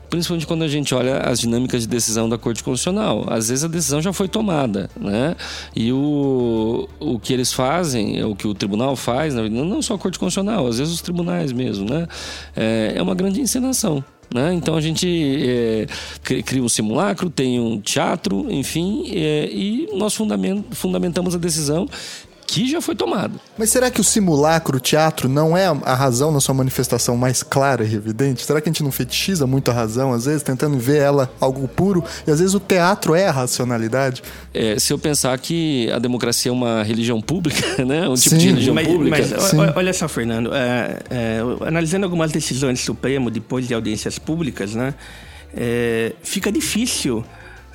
Principalmente quando a gente olha as dinâmicas de decisão da Corte Constitucional. Às vezes a decisão já foi tomada, né? E o, o que eles fazem, o que o tribunal faz, não só a Corte Constitucional, às vezes os tribunais mesmo, né? É, é uma grande encenação, né? Então a gente é, cria um simulacro, tem um teatro, enfim, é, e nós fundament, fundamentamos a decisão que já foi tomado. Mas será que o simulacro, o teatro, não é a razão na sua manifestação mais clara e evidente? Será que a gente não fetichiza muito a razão, às vezes, tentando ver ela algo puro? E às vezes o teatro é a racionalidade? É, se eu pensar que a democracia é uma religião pública, né? Um tipo Sim. de religião mas, pública. Mas o, olha só, Fernando, é, é, analisando algumas decisões do Supremo depois de audiências públicas, né? É, fica difícil...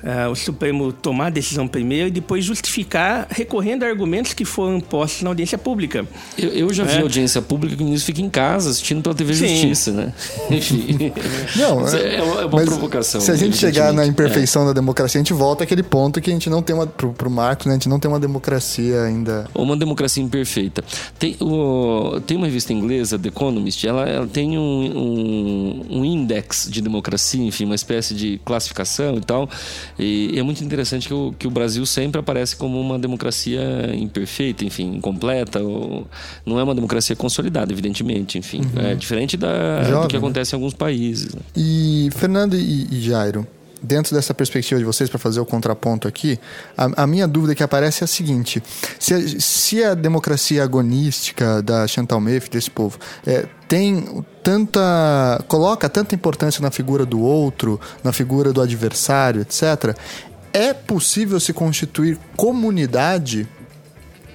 Uh, o Supremo tomar a decisão primeiro e depois justificar recorrendo a argumentos que foram postos na audiência pública. Eu, eu já é. vi audiência pública que o ministro fica em casa assistindo pela T V Sim. Justiça, né? Enfim. Não, é, é uma, é uma provocação. Se a gente chegar na imperfeição é. da democracia, a gente volta àquele ponto que a gente não tem uma... Pro, pro Marcos, né? A gente não tem uma democracia ainda... Ou uma democracia imperfeita. Tem, o, tem uma revista inglesa, The Economist, ela, ela tem um, um, um index de democracia, enfim, uma espécie de classificação e tal... E é muito interessante que o, que o Brasil sempre aparece como uma democracia imperfeita, enfim, incompleta. Ou, não é uma democracia consolidada, evidentemente, enfim. Uhum. É diferente da, Jovem, do que acontece né? em alguns países. E, Fernando e, e Jairo, dentro dessa perspectiva de vocês, para fazer o contraponto aqui, a, a minha dúvida que aparece é a seguinte. Se a, se a democracia agonística da Chantal Mouffe, desse povo... É, tem tanta... coloca tanta importância na figura do outro, na figura do adversário, etcétera. É possível se constituir comunidade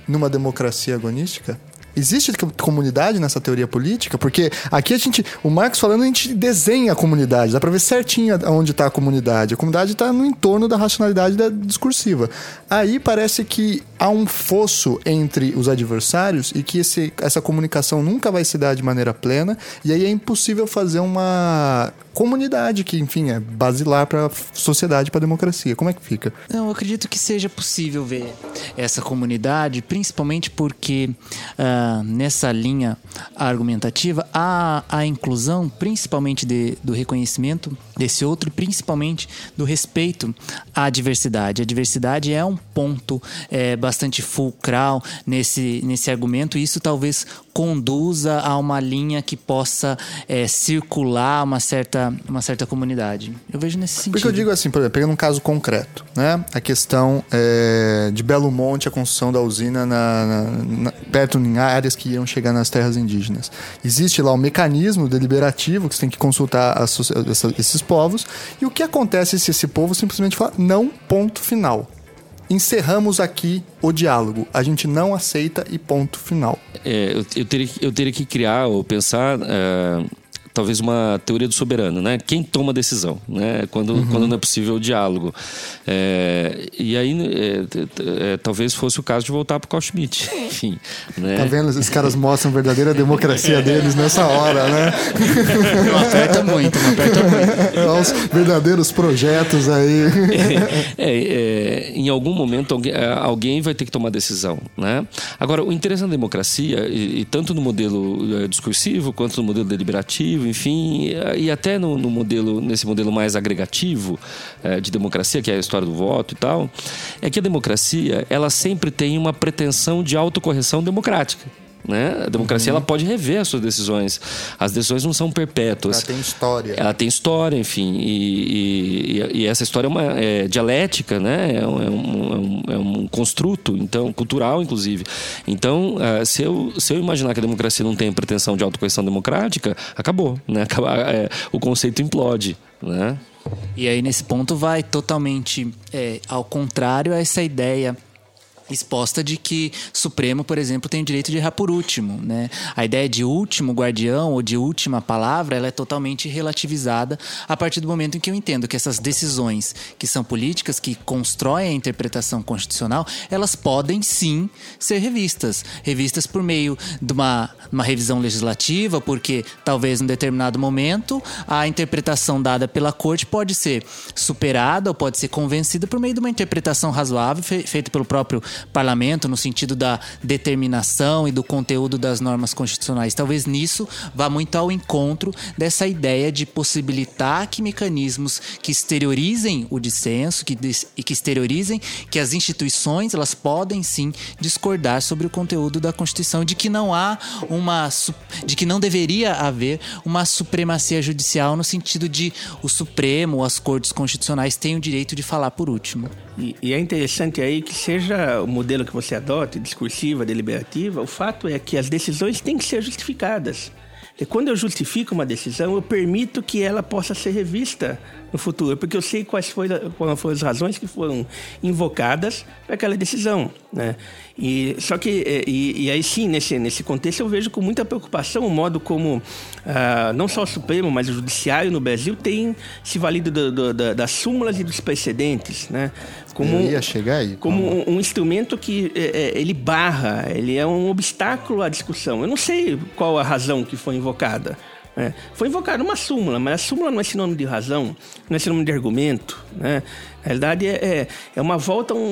numa democracia agonística? Existe comunidade nessa teoria política? Porque aqui a gente... O Marx falando, a gente desenha a comunidade. Dá para ver certinho onde está a comunidade. A comunidade está no entorno da racionalidade da discursiva. Aí parece que há um fosso entre os adversários e que esse, essa comunicação nunca vai se dar de maneira plena. E aí é impossível fazer uma... comunidade que, enfim, é basilar para sociedade, para democracia. Como é que fica? Não, eu acredito que seja possível ver essa comunidade, principalmente porque uh, nessa linha argumentativa há a inclusão principalmente de, do reconhecimento desse outro, principalmente do respeito à diversidade. A diversidade é um ponto é, bastante fulcral nesse, nesse argumento, e isso talvez conduza a uma linha que possa é, circular uma certa, uma certa comunidade. Eu vejo nesse sentido. Porque eu digo assim, por exemplo, pegando um caso concreto, né? A questão é, de Belo Monte, a construção da usina na, na, na, perto em áreas que iam chegar nas terras indígenas. Existe lá um mecanismo deliberativo que você tem que consultar a, essa, esses povos, e o que acontece se esse povo simplesmente fala não, ponto final. Encerramos aqui o diálogo. A gente não aceita e ponto final. É, eu, eu, teria, eu teria que criar ou pensar... É... talvez uma teoria do soberano, né? Quem toma a decisão, né? Quando, uhum. quando não é possível o diálogo. É, e aí, é, é, talvez fosse o caso de voltar para o Carl Schmitt. Enfim, né? Tá vendo? Esses caras mostram a verdadeira democracia deles nessa hora, né? Não aperta muito, não aperta muito. Olha os verdadeiros projetos aí. É, é, é, em algum momento, alguém, alguém vai ter que tomar a decisão, né? Agora, o interessante da democracia, e, e tanto no modelo discursivo quanto no modelo deliberativo, enfim, e até no, no modelo, nesse modelo mais agregativo é, de democracia, que é a história do voto e tal, é que a democracia, ela sempre tem uma pretensão de autocorreção democrática, né? A democracia, uhum. ela pode rever as suas decisões. As decisões não são perpétuas. Ela tem história. Ela tem história, enfim. E, e, e essa história é uma é, dialética, né? É um, é, um, é um construto, então, cultural, inclusive. Então, uh, se, eu, se eu imaginar que a democracia não tem pretensão de autocorreção democrática, acabou, né? Acaba, é, o conceito implode, né? E aí, nesse ponto, vai totalmente é, ao contrário a essa ideia exposta de que Supremo, por exemplo, tem o direito de errar por último, né? A ideia de último guardião ou de última palavra, ela é totalmente relativizada a partir do momento em que eu entendo que essas decisões que são políticas, que constroem a interpretação constitucional, elas podem sim ser revistas. Revistas por meio de uma, uma revisão legislativa, porque talvez em determinado momento a interpretação dada pela corte pode ser superada ou pode ser convencida por meio de uma interpretação razoável fe, feita pelo próprio parlamento, no sentido da determinação e do conteúdo das normas constitucionais. Talvez nisso vá muito ao encontro dessa ideia de possibilitar que mecanismos que exteriorizem o dissenso que des- e que exteriorizem que as instituições, elas podem sim discordar sobre o conteúdo da Constituição, de que não há uma su- de que não deveria haver uma supremacia judicial, no sentido de o Supremo, as cortes constitucionais têm o direito de falar por último. E, e é interessante aí que seja o modelo que você adota, discursiva, deliberativa, o fato é que as decisões têm que ser justificadas. E quando eu justifico uma decisão, eu permito que ela possa ser revista no futuro, porque eu sei quais foram, quais foram as razões que foram invocadas para aquela decisão, né? E, só que, e, e aí sim, nesse, nesse contexto, eu vejo com muita preocupação o modo como ah, não só o Supremo, mas o Judiciário no Brasil tem se valido do, do, do, das súmulas e dos precedentes, né? Como, eu ia chegar aí. Como um, um instrumento que é, ele barra, ele é um obstáculo à discussão. Eu não sei qual a razão que foi invocada. É, foi invocada uma súmula, mas a súmula não é sinônimo de razão, não é sinônimo de argumento, né? Na realidade, é, é, é uma volta a um,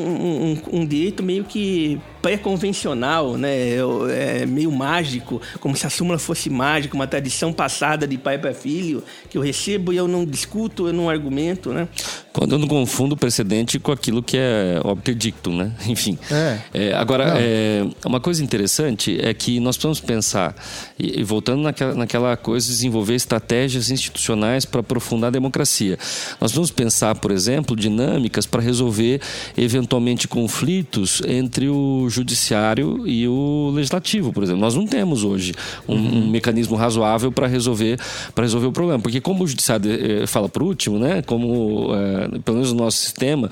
um, um direito meio que pré-convencional, né? É, é meio mágico, como se a súmula fosse mágica, uma tradição passada de pai para filho, que eu recebo e eu não discuto, eu não argumento, né? Quando eu não confundo o precedente com aquilo que é obterdicto, né? Enfim. É. É, agora, é, uma coisa interessante é que nós precisamos pensar, e, e voltando naquela, naquela coisa, desenvolver estratégias institucionais para aprofundar a democracia. Nós vamos pensar, por exemplo, dinâmicas para resolver eventualmente conflitos entre o judiciário e o legislativo, por exemplo. Nós não temos hoje um, uhum. um mecanismo razoável para resolver, para resolver o problema, porque como o judiciário eh, fala por último, né? Como eh, pelo menos o nosso sistema,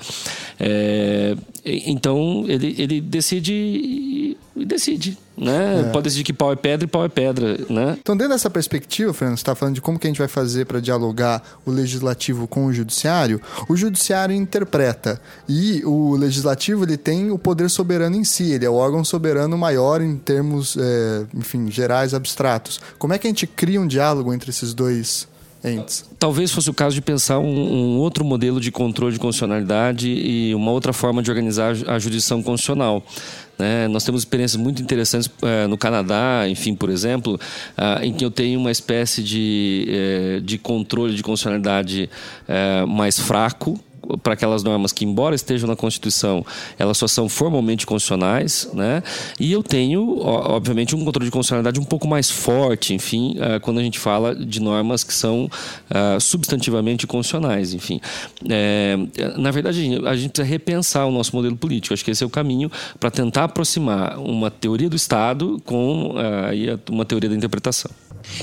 eh, então ele, ele decide e, e decide. Né? É. Pode decidir que pau é pedra e pau é pedra, né? Então, dentro dessa perspectiva, Fernando, você está falando de como que a gente vai fazer para dialogar o legislativo com o judiciário. O judiciário interpreta e o legislativo, ele tem o poder soberano em si, ele é o órgão soberano maior em termos, é, enfim, gerais, abstratos. Como é que a gente cria um diálogo entre esses dois entes. Talvez fosse o caso de pensar um, um outro modelo de controle de constitucionalidade e uma outra forma de organizar a jurisdição constitucional. Né? Nós temos experiências muito interessantes uh, no Canadá, enfim, por exemplo, uh, em que eu tenho uma espécie de, uh, de controle de constitucionalidade uh, mais fraco, para aquelas normas que, embora estejam na Constituição, elas só são formalmente constitucionais, né? E eu tenho, obviamente, um controle de constitucionalidade um pouco mais forte, enfim, quando a gente fala de normas que são uh, substantivamente constitucionais, enfim. É, na verdade, a gente precisa repensar o nosso modelo político. Acho que esse é o caminho para tentar aproximar uma teoria do Estado com uh, uma teoria da interpretação.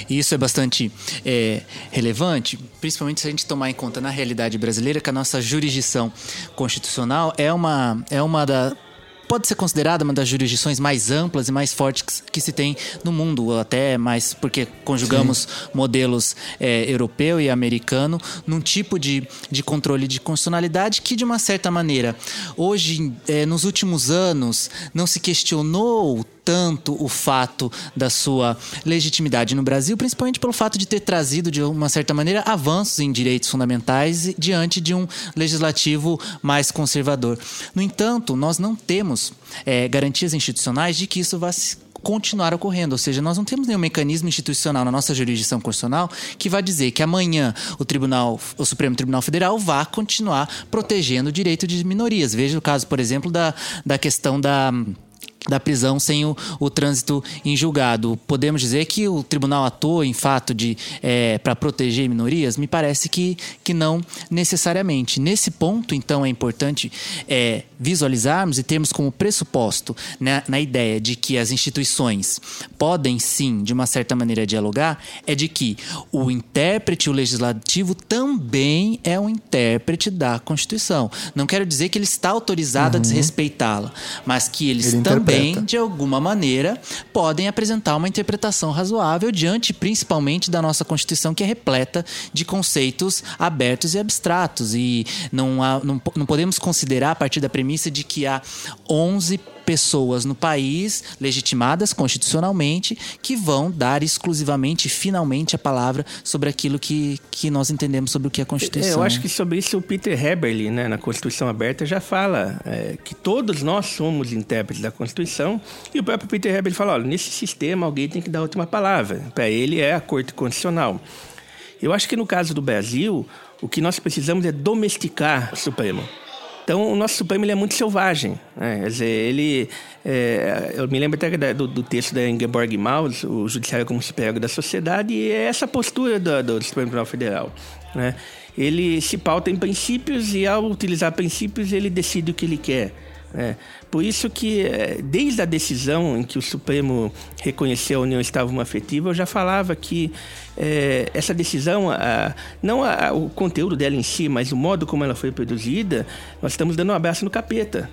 E isso é bastante é, relevante, principalmente se a gente tomar em conta na realidade brasileira que a nossa jurisdição constitucional é uma, é uma da, pode ser considerada uma das jurisdições mais amplas e mais fortes que, que se tem no mundo, até mais porque conjugamos Sim. modelos é, europeu e americano num tipo de, de controle de constitucionalidade que, de uma certa maneira, hoje, é, nos últimos anos, não se questionou tanto o fato da sua legitimidade no Brasil, principalmente pelo fato de ter trazido, de uma certa maneira, avanços em direitos fundamentais diante de um legislativo mais conservador. No entanto, nós não temos é, garantias institucionais de que isso vá continuar ocorrendo, ou seja, nós não temos nenhum mecanismo institucional na nossa jurisdição constitucional que vá dizer que amanhã o Tribunal, o Supremo Tribunal Federal vá continuar protegendo o direito de minorias. Veja o caso, por exemplo, da, da questão da... da prisão sem o, o trânsito em julgado. Podemos dizer que o tribunal atua em fato de é, para proteger minorias? Me parece que, que não necessariamente. Nesse ponto, então, é importante é, visualizarmos e termos como pressuposto, né, na ideia de que as instituições podem sim, de uma certa maneira, dialogar, é de que o intérprete, o legislativo, também é um intérprete da Constituição. Não quero dizer que ele está autorizado uhum. a desrespeitá-la, mas que ele, ele também Bem, de alguma maneira, podem apresentar uma interpretação razoável diante, principalmente, da nossa Constituição, que é repleta de conceitos abertos e abstratos. E não, há, não, não podemos considerar, a partir da premissa de que há onze pessoas no país, legitimadas constitucionalmente, que vão dar exclusivamente, finalmente, a palavra sobre aquilo que, que nós entendemos sobre o que é a Constituição. Eu acho que sobre isso o Peter Häberle, né, na Constituição Aberta, já fala é, que todos nós somos intérpretes da Constituição, e o próprio Peter Häberle fala, olha, nesse sistema alguém tem que dar a última palavra, para ele é a Corte Constitucional. Eu acho que no caso do Brasil, o que nós precisamos é domesticar o Supremo. Então, o nosso Supremo ele é muito selvagem, né? Quer dizer, ele... É, eu me lembro até do, do texto da Ingeborg Maus, o Judiciário como Superior da Sociedade, e é essa postura do, do Supremo Tribunal Federal, né? Ele se pauta em princípios e, ao utilizar princípios, ele decide o que ele quer. É, por isso que, desde a decisão em que o Supremo reconheceu a União Estável-Afetiva, eu já falava que é, essa decisão, a, não a, o conteúdo dela em si, mas o modo como ela foi produzida, nós estamos dando um abraço no capeta.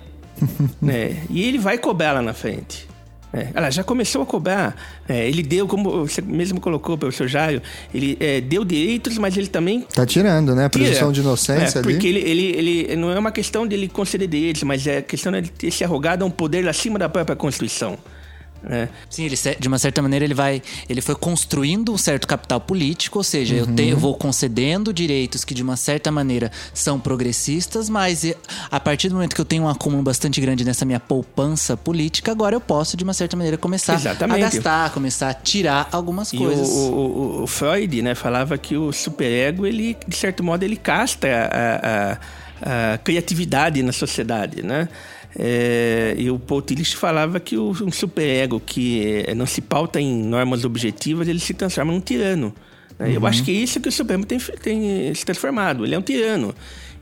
Né? E ele vai cobrar lá na frente. É, ela já começou a cobrar. É, ele deu, como você mesmo colocou, professor Jairo, ele é, deu direitos, mas ele também... Tá tirando, né? A presunção de inocência é, ali. Porque ele, ele, ele não é uma questão dele conceder direitos, mas é a questão de ter se arrogado a um poder acima da própria Constituição. É. Sim, ele, de uma certa maneira ele vai ele foi construindo um certo capital político, ou seja, uhum. eu, te, eu vou concedendo direitos que de uma certa maneira são progressistas, mas a partir do momento que eu tenho um acúmulo bastante grande nessa minha poupança política, agora eu posso de uma certa maneira começar Exatamente. a gastar, começar a tirar algumas e coisas. O, o, o Freud, né, falava que o superego, ele, de certo modo, ele castra a, a, a criatividade na sociedade, né? É, e o Paul Tillich falava que o, um superego que é, não se pauta em normas objetivas, ele se transforma num tirano, né? Uhum. Eu acho que é isso que o Supremo tem, tem se transformado. Ele é um tirano.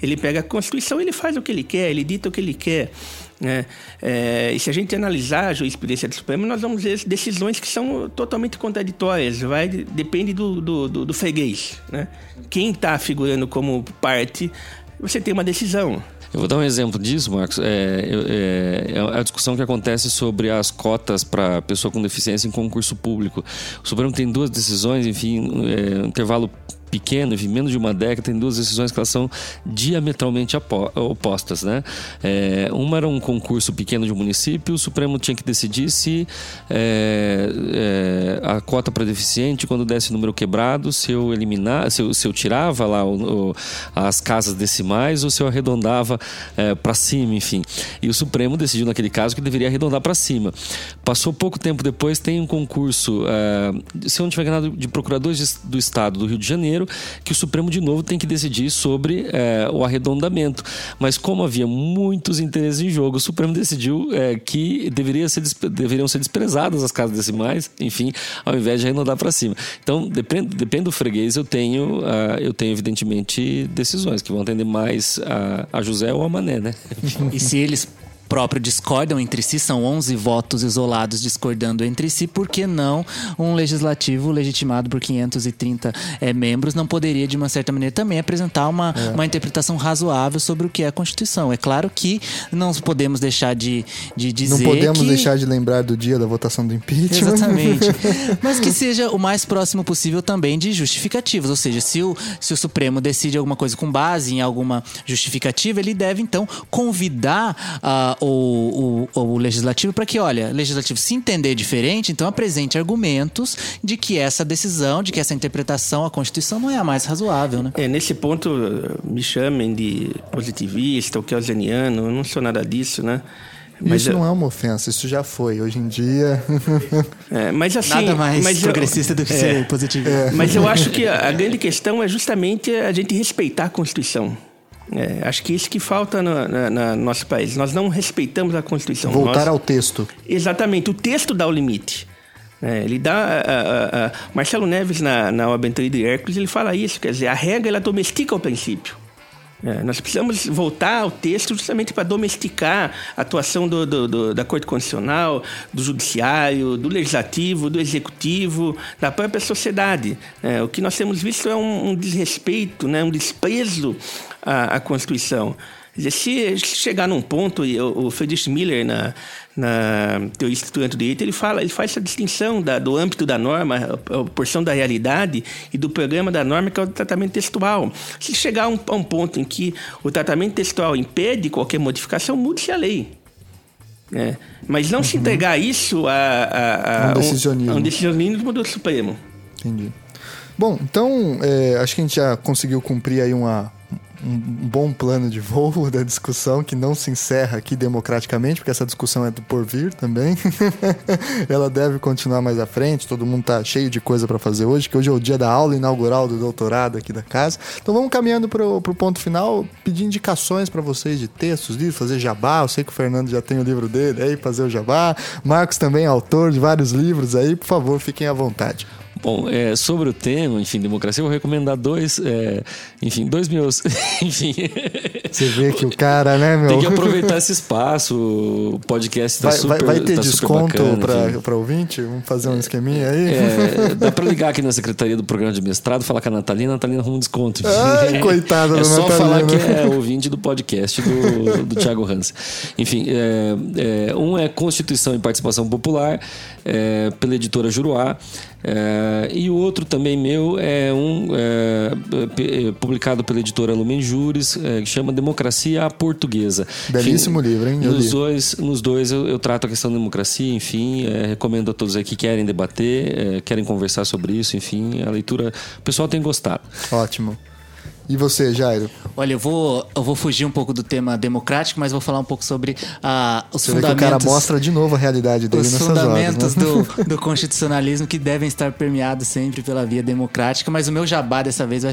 Ele pega a Constituição, ele faz o que ele quer, ele dita o que ele quer, né? É, e se a gente analisar a jurisprudência do Supremo, nós vamos ver decisões que são totalmente contraditórias. Vai, depende do, do, do, do freguês, né? Quem está figurando como parte, você tem uma decisão. Eu vou dar um exemplo disso, Marcos. É, é, é a discussão que acontece sobre as cotas para pessoa com deficiência em concurso público. O Supremo tem duas decisões, enfim, é, um intervalo pequeno, de menos de uma década, tem duas decisões que elas são diametralmente opostas, né? É, uma era um concurso pequeno de um município, o Supremo tinha que decidir se é, é, a cota para deficiente, quando desse número quebrado, se eu eliminar, se eu, se eu tirava lá o, o, as casas decimais ou se eu arredondava é, para cima, enfim. E o Supremo decidiu naquele caso que deveria arredondar para cima. Passou pouco tempo depois, tem um concurso, é, se eu não tiver enganado, de procuradores do Estado do Rio de Janeiro, que o Supremo de novo tem que decidir sobre é, o arredondamento. Mas como havia muitos interesses em jogo, o Supremo decidiu é, que deveria ser, deveriam ser desprezadas as casas decimais, enfim, ao invés de arredondar para cima. Então, depende, depende do freguês, eu tenho, uh, eu tenho evidentemente decisões que vão atender mais a, a José ou a Mané, né? E se eles próprio discordam entre si, são onze votos isolados discordando entre si, por que não um legislativo legitimado por quinhentos e trinta é, membros não poderia, de uma certa maneira, também apresentar uma, é. uma interpretação razoável sobre o que é a Constituição? É claro que não podemos deixar de, de dizer que... Não podemos que... deixar de lembrar do dia da votação do impeachment. Exatamente. Mas que seja o mais próximo possível também de justificativas, ou seja, se o, se o Supremo decide alguma coisa com base em alguma justificativa, ele deve, então, convidar a uh, O, o, o legislativo para que, olha, o legislativo se entender diferente, então apresente argumentos de que essa decisão, de que essa interpretação à Constituição não é a mais razoável, né? É, nesse ponto, me chamem de positivista ou keynesiano, eu não sou nada disso, né? Mas isso eu... não é uma ofensa, isso já foi, hoje em dia... É, mas assim, nada mais mas progressista eu... do que é. ser positivista. É. Mas eu acho que a grande questão é justamente a gente respeitar a Constituição. É, acho que isso que falta no, na, na nosso país. Nós não respeitamos a Constituição. Voltar Nós... ao texto. Exatamente. O texto dá o limite. É, ele dá... A, a, a... Marcelo Neves, na, na O Aventura de Hércules, ele fala isso. Quer dizer, a regra, ela domestica o princípio. É, nós precisamos voltar ao texto justamente para domesticar a atuação do, do, do, da Corte Constitucional, do Judiciário, do Legislativo, do Executivo, da própria sociedade. É, o que nós temos visto é um, um desrespeito, né, um desprezo à, à Constituição. Quer dizer, se chegar num ponto, e o, o Friedrich Miller, na, na Teoria Estruturante do Direito, ele, fala, ele faz essa distinção da, do âmbito da norma, a, a porção da realidade, e do programa da norma, que é o tratamento textual. Se chegar a um, a um ponto em que o tratamento textual impede qualquer modificação, mude-se a lei. É. Mas não uhum. se entregar isso a, a, a, um decisionismo. a um decisionismo do Supremo. Entendi. Bom, então, é, acho que a gente já conseguiu cumprir aí uma... um bom plano de voo da discussão, que não se encerra aqui democraticamente, porque essa discussão é do porvir também. Ela deve continuar mais à frente, todo mundo tá cheio de coisa para fazer hoje, que hoje é o dia da aula inaugural do doutorado aqui da casa. Então vamos caminhando pro, pro ponto final, pedir indicações para vocês de textos, livros, fazer jabá. Eu sei que o Fernando já tem o livro dele aí, fazer o jabá. Marcos também é autor de vários livros aí, por favor, fiquem à vontade. Bom, é, sobre o tema, enfim, democracia, eu vou recomendar dois, é, enfim, dois meus, enfim... Você vê que o cara, né, meu... Tem que aproveitar esse espaço, o podcast tá vai, super Vai ter tá desconto para ouvinte? Vamos fazer um esqueminha aí? É, dá para ligar aqui na secretaria do programa de mestrado, falar com a Natalina, a Natalina arruma um desconto. Ai, é, coitada é da Natalina. É só falar que é ouvinte do podcast do, do Thiago Hansen. Enfim, é, é, um é Constituição e Participação Popular, é, pela editora Juruá. É, e o outro também meu é um é, publicado pela editora Lumen Juris, é, que chama Democracia à Portuguesa. Belíssimo enfim, livro, hein? Nos dois, nos dois eu, eu trato a questão da democracia, enfim, é, recomendo a todos aí que querem debater, é, querem conversar sobre isso, enfim, a leitura, o pessoal tem gostado. Ótimo. E você, Jairo? Olha, eu vou, eu vou fugir um pouco do tema democrático, mas vou falar um pouco sobre ah, os você fundamentos... Vê que o cara mostra de novo a realidade dele nessas horas. Os fundamentos do, do constitucionalismo que devem estar permeados sempre pela via democrática, mas o meu jabá dessa vez vai,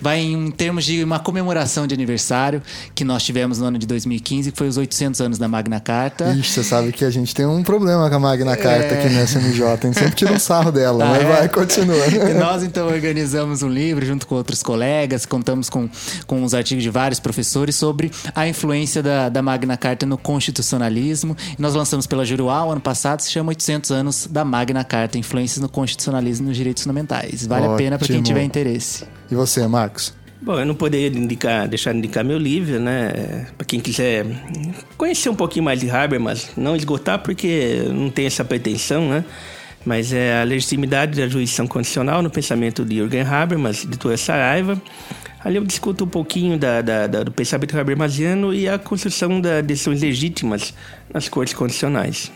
vai em termos de uma comemoração de aniversário que nós tivemos no ano de dois mil e quinze, que foi os oitocentos anos da Magna Carta. Ixi, você sabe que a gente tem um problema com a Magna Carta é... aqui no S M J, a gente sempre tira um sarro dela, ah, mas é? vai, continua. E nós, então, organizamos um livro junto com outros colegas, com Contamos com, com os artigos de vários professores sobre a influência da, da Magna Carta no constitucionalismo. Nós lançamos pela Juruá o ano passado, se chama oitocentos anos da Magna Carta, influências no constitucionalismo e nos direitos fundamentais. Vale Ótimo. a pena para quem tiver interesse. E você, Marcos? Bom, eu não poderia indicar, deixar de indicar meu livro, né? Para quem quiser conhecer um pouquinho mais de Habermas, não esgotar, porque não tem essa pretensão, né? Mas é a legitimidade da jurisdição condicional no pensamento de Jürgen Habermas, editora Saraiva. Ali eu discuto um pouquinho da, da, da, do pensamento habermasiano e a construção das decisões legítimas nas cortes condicionais.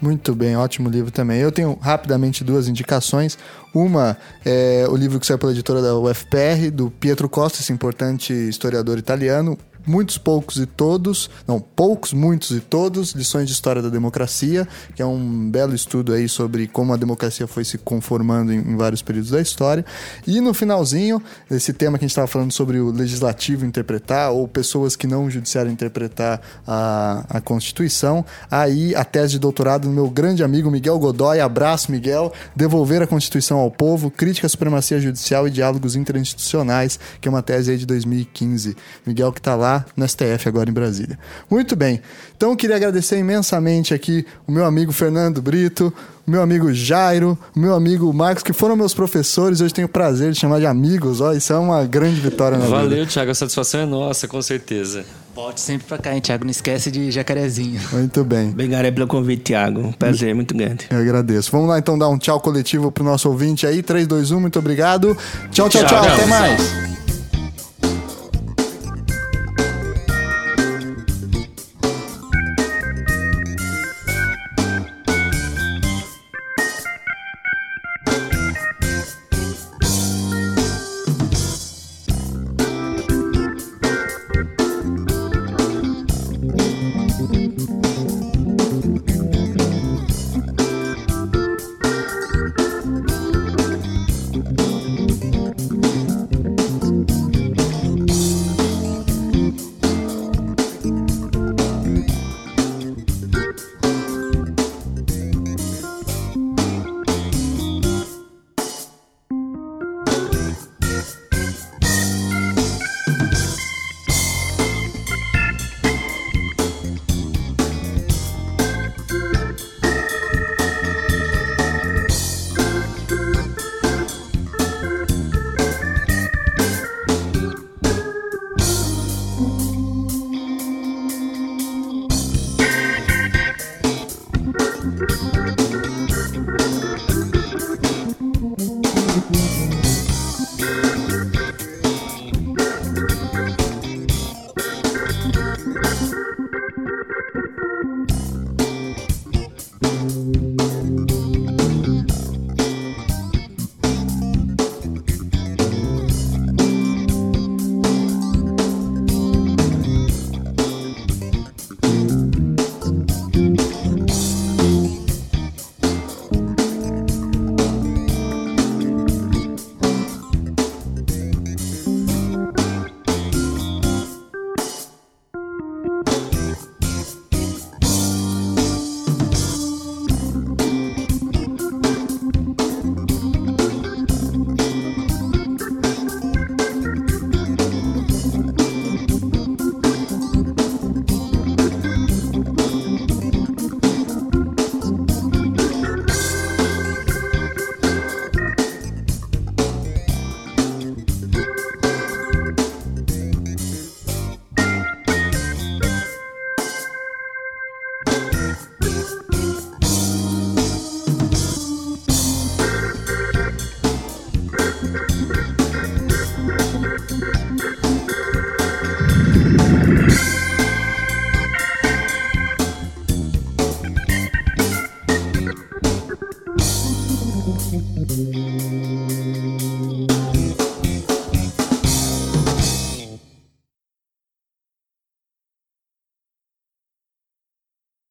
Muito bem, ótimo livro também. Eu tenho rapidamente duas indicações. Uma é o livro que saiu pela editora da U F P R, do Pietro Costa, esse importante historiador italiano. Muitos, poucos e todos, não, poucos, muitos e todos, lições de história da democracia, que é um belo estudo aí sobre como a democracia foi se conformando em, em vários períodos da história. E no finalzinho, esse tema que a gente estava falando sobre o legislativo interpretar, ou pessoas que não o judiciário interpretar a, a Constituição, aí a tese de doutorado do meu grande amigo Miguel Godoy, abraço Miguel, Devolver a Constituição ao Povo, Crítica à Supremacia Judicial e Diálogos Interinstitucionais, que é uma tese aí de dois mil e quinze. Miguel que está lá no S T F agora em Brasília. Muito bem, então eu queria agradecer imensamente aqui o meu amigo Fernando Brito, o meu amigo Jairo, o meu amigo Marcos, que foram meus professores, hoje tenho o prazer de chamar de amigos, ó, isso é uma grande vitória na Valeu, vida. Valeu, Thiago, a satisfação é nossa, com certeza. Volte sempre pra cá, hein, Thiago, não esquece de Jacarezinho. Muito bem. Obrigado pelo convite, Thiago, um prazer e... muito grande. Eu agradeço. Vamos lá então dar um tchau coletivo pro nosso ouvinte aí, três, dois, um, muito obrigado. Tchau, tchau, tchau, tchau, tchau. Até mais.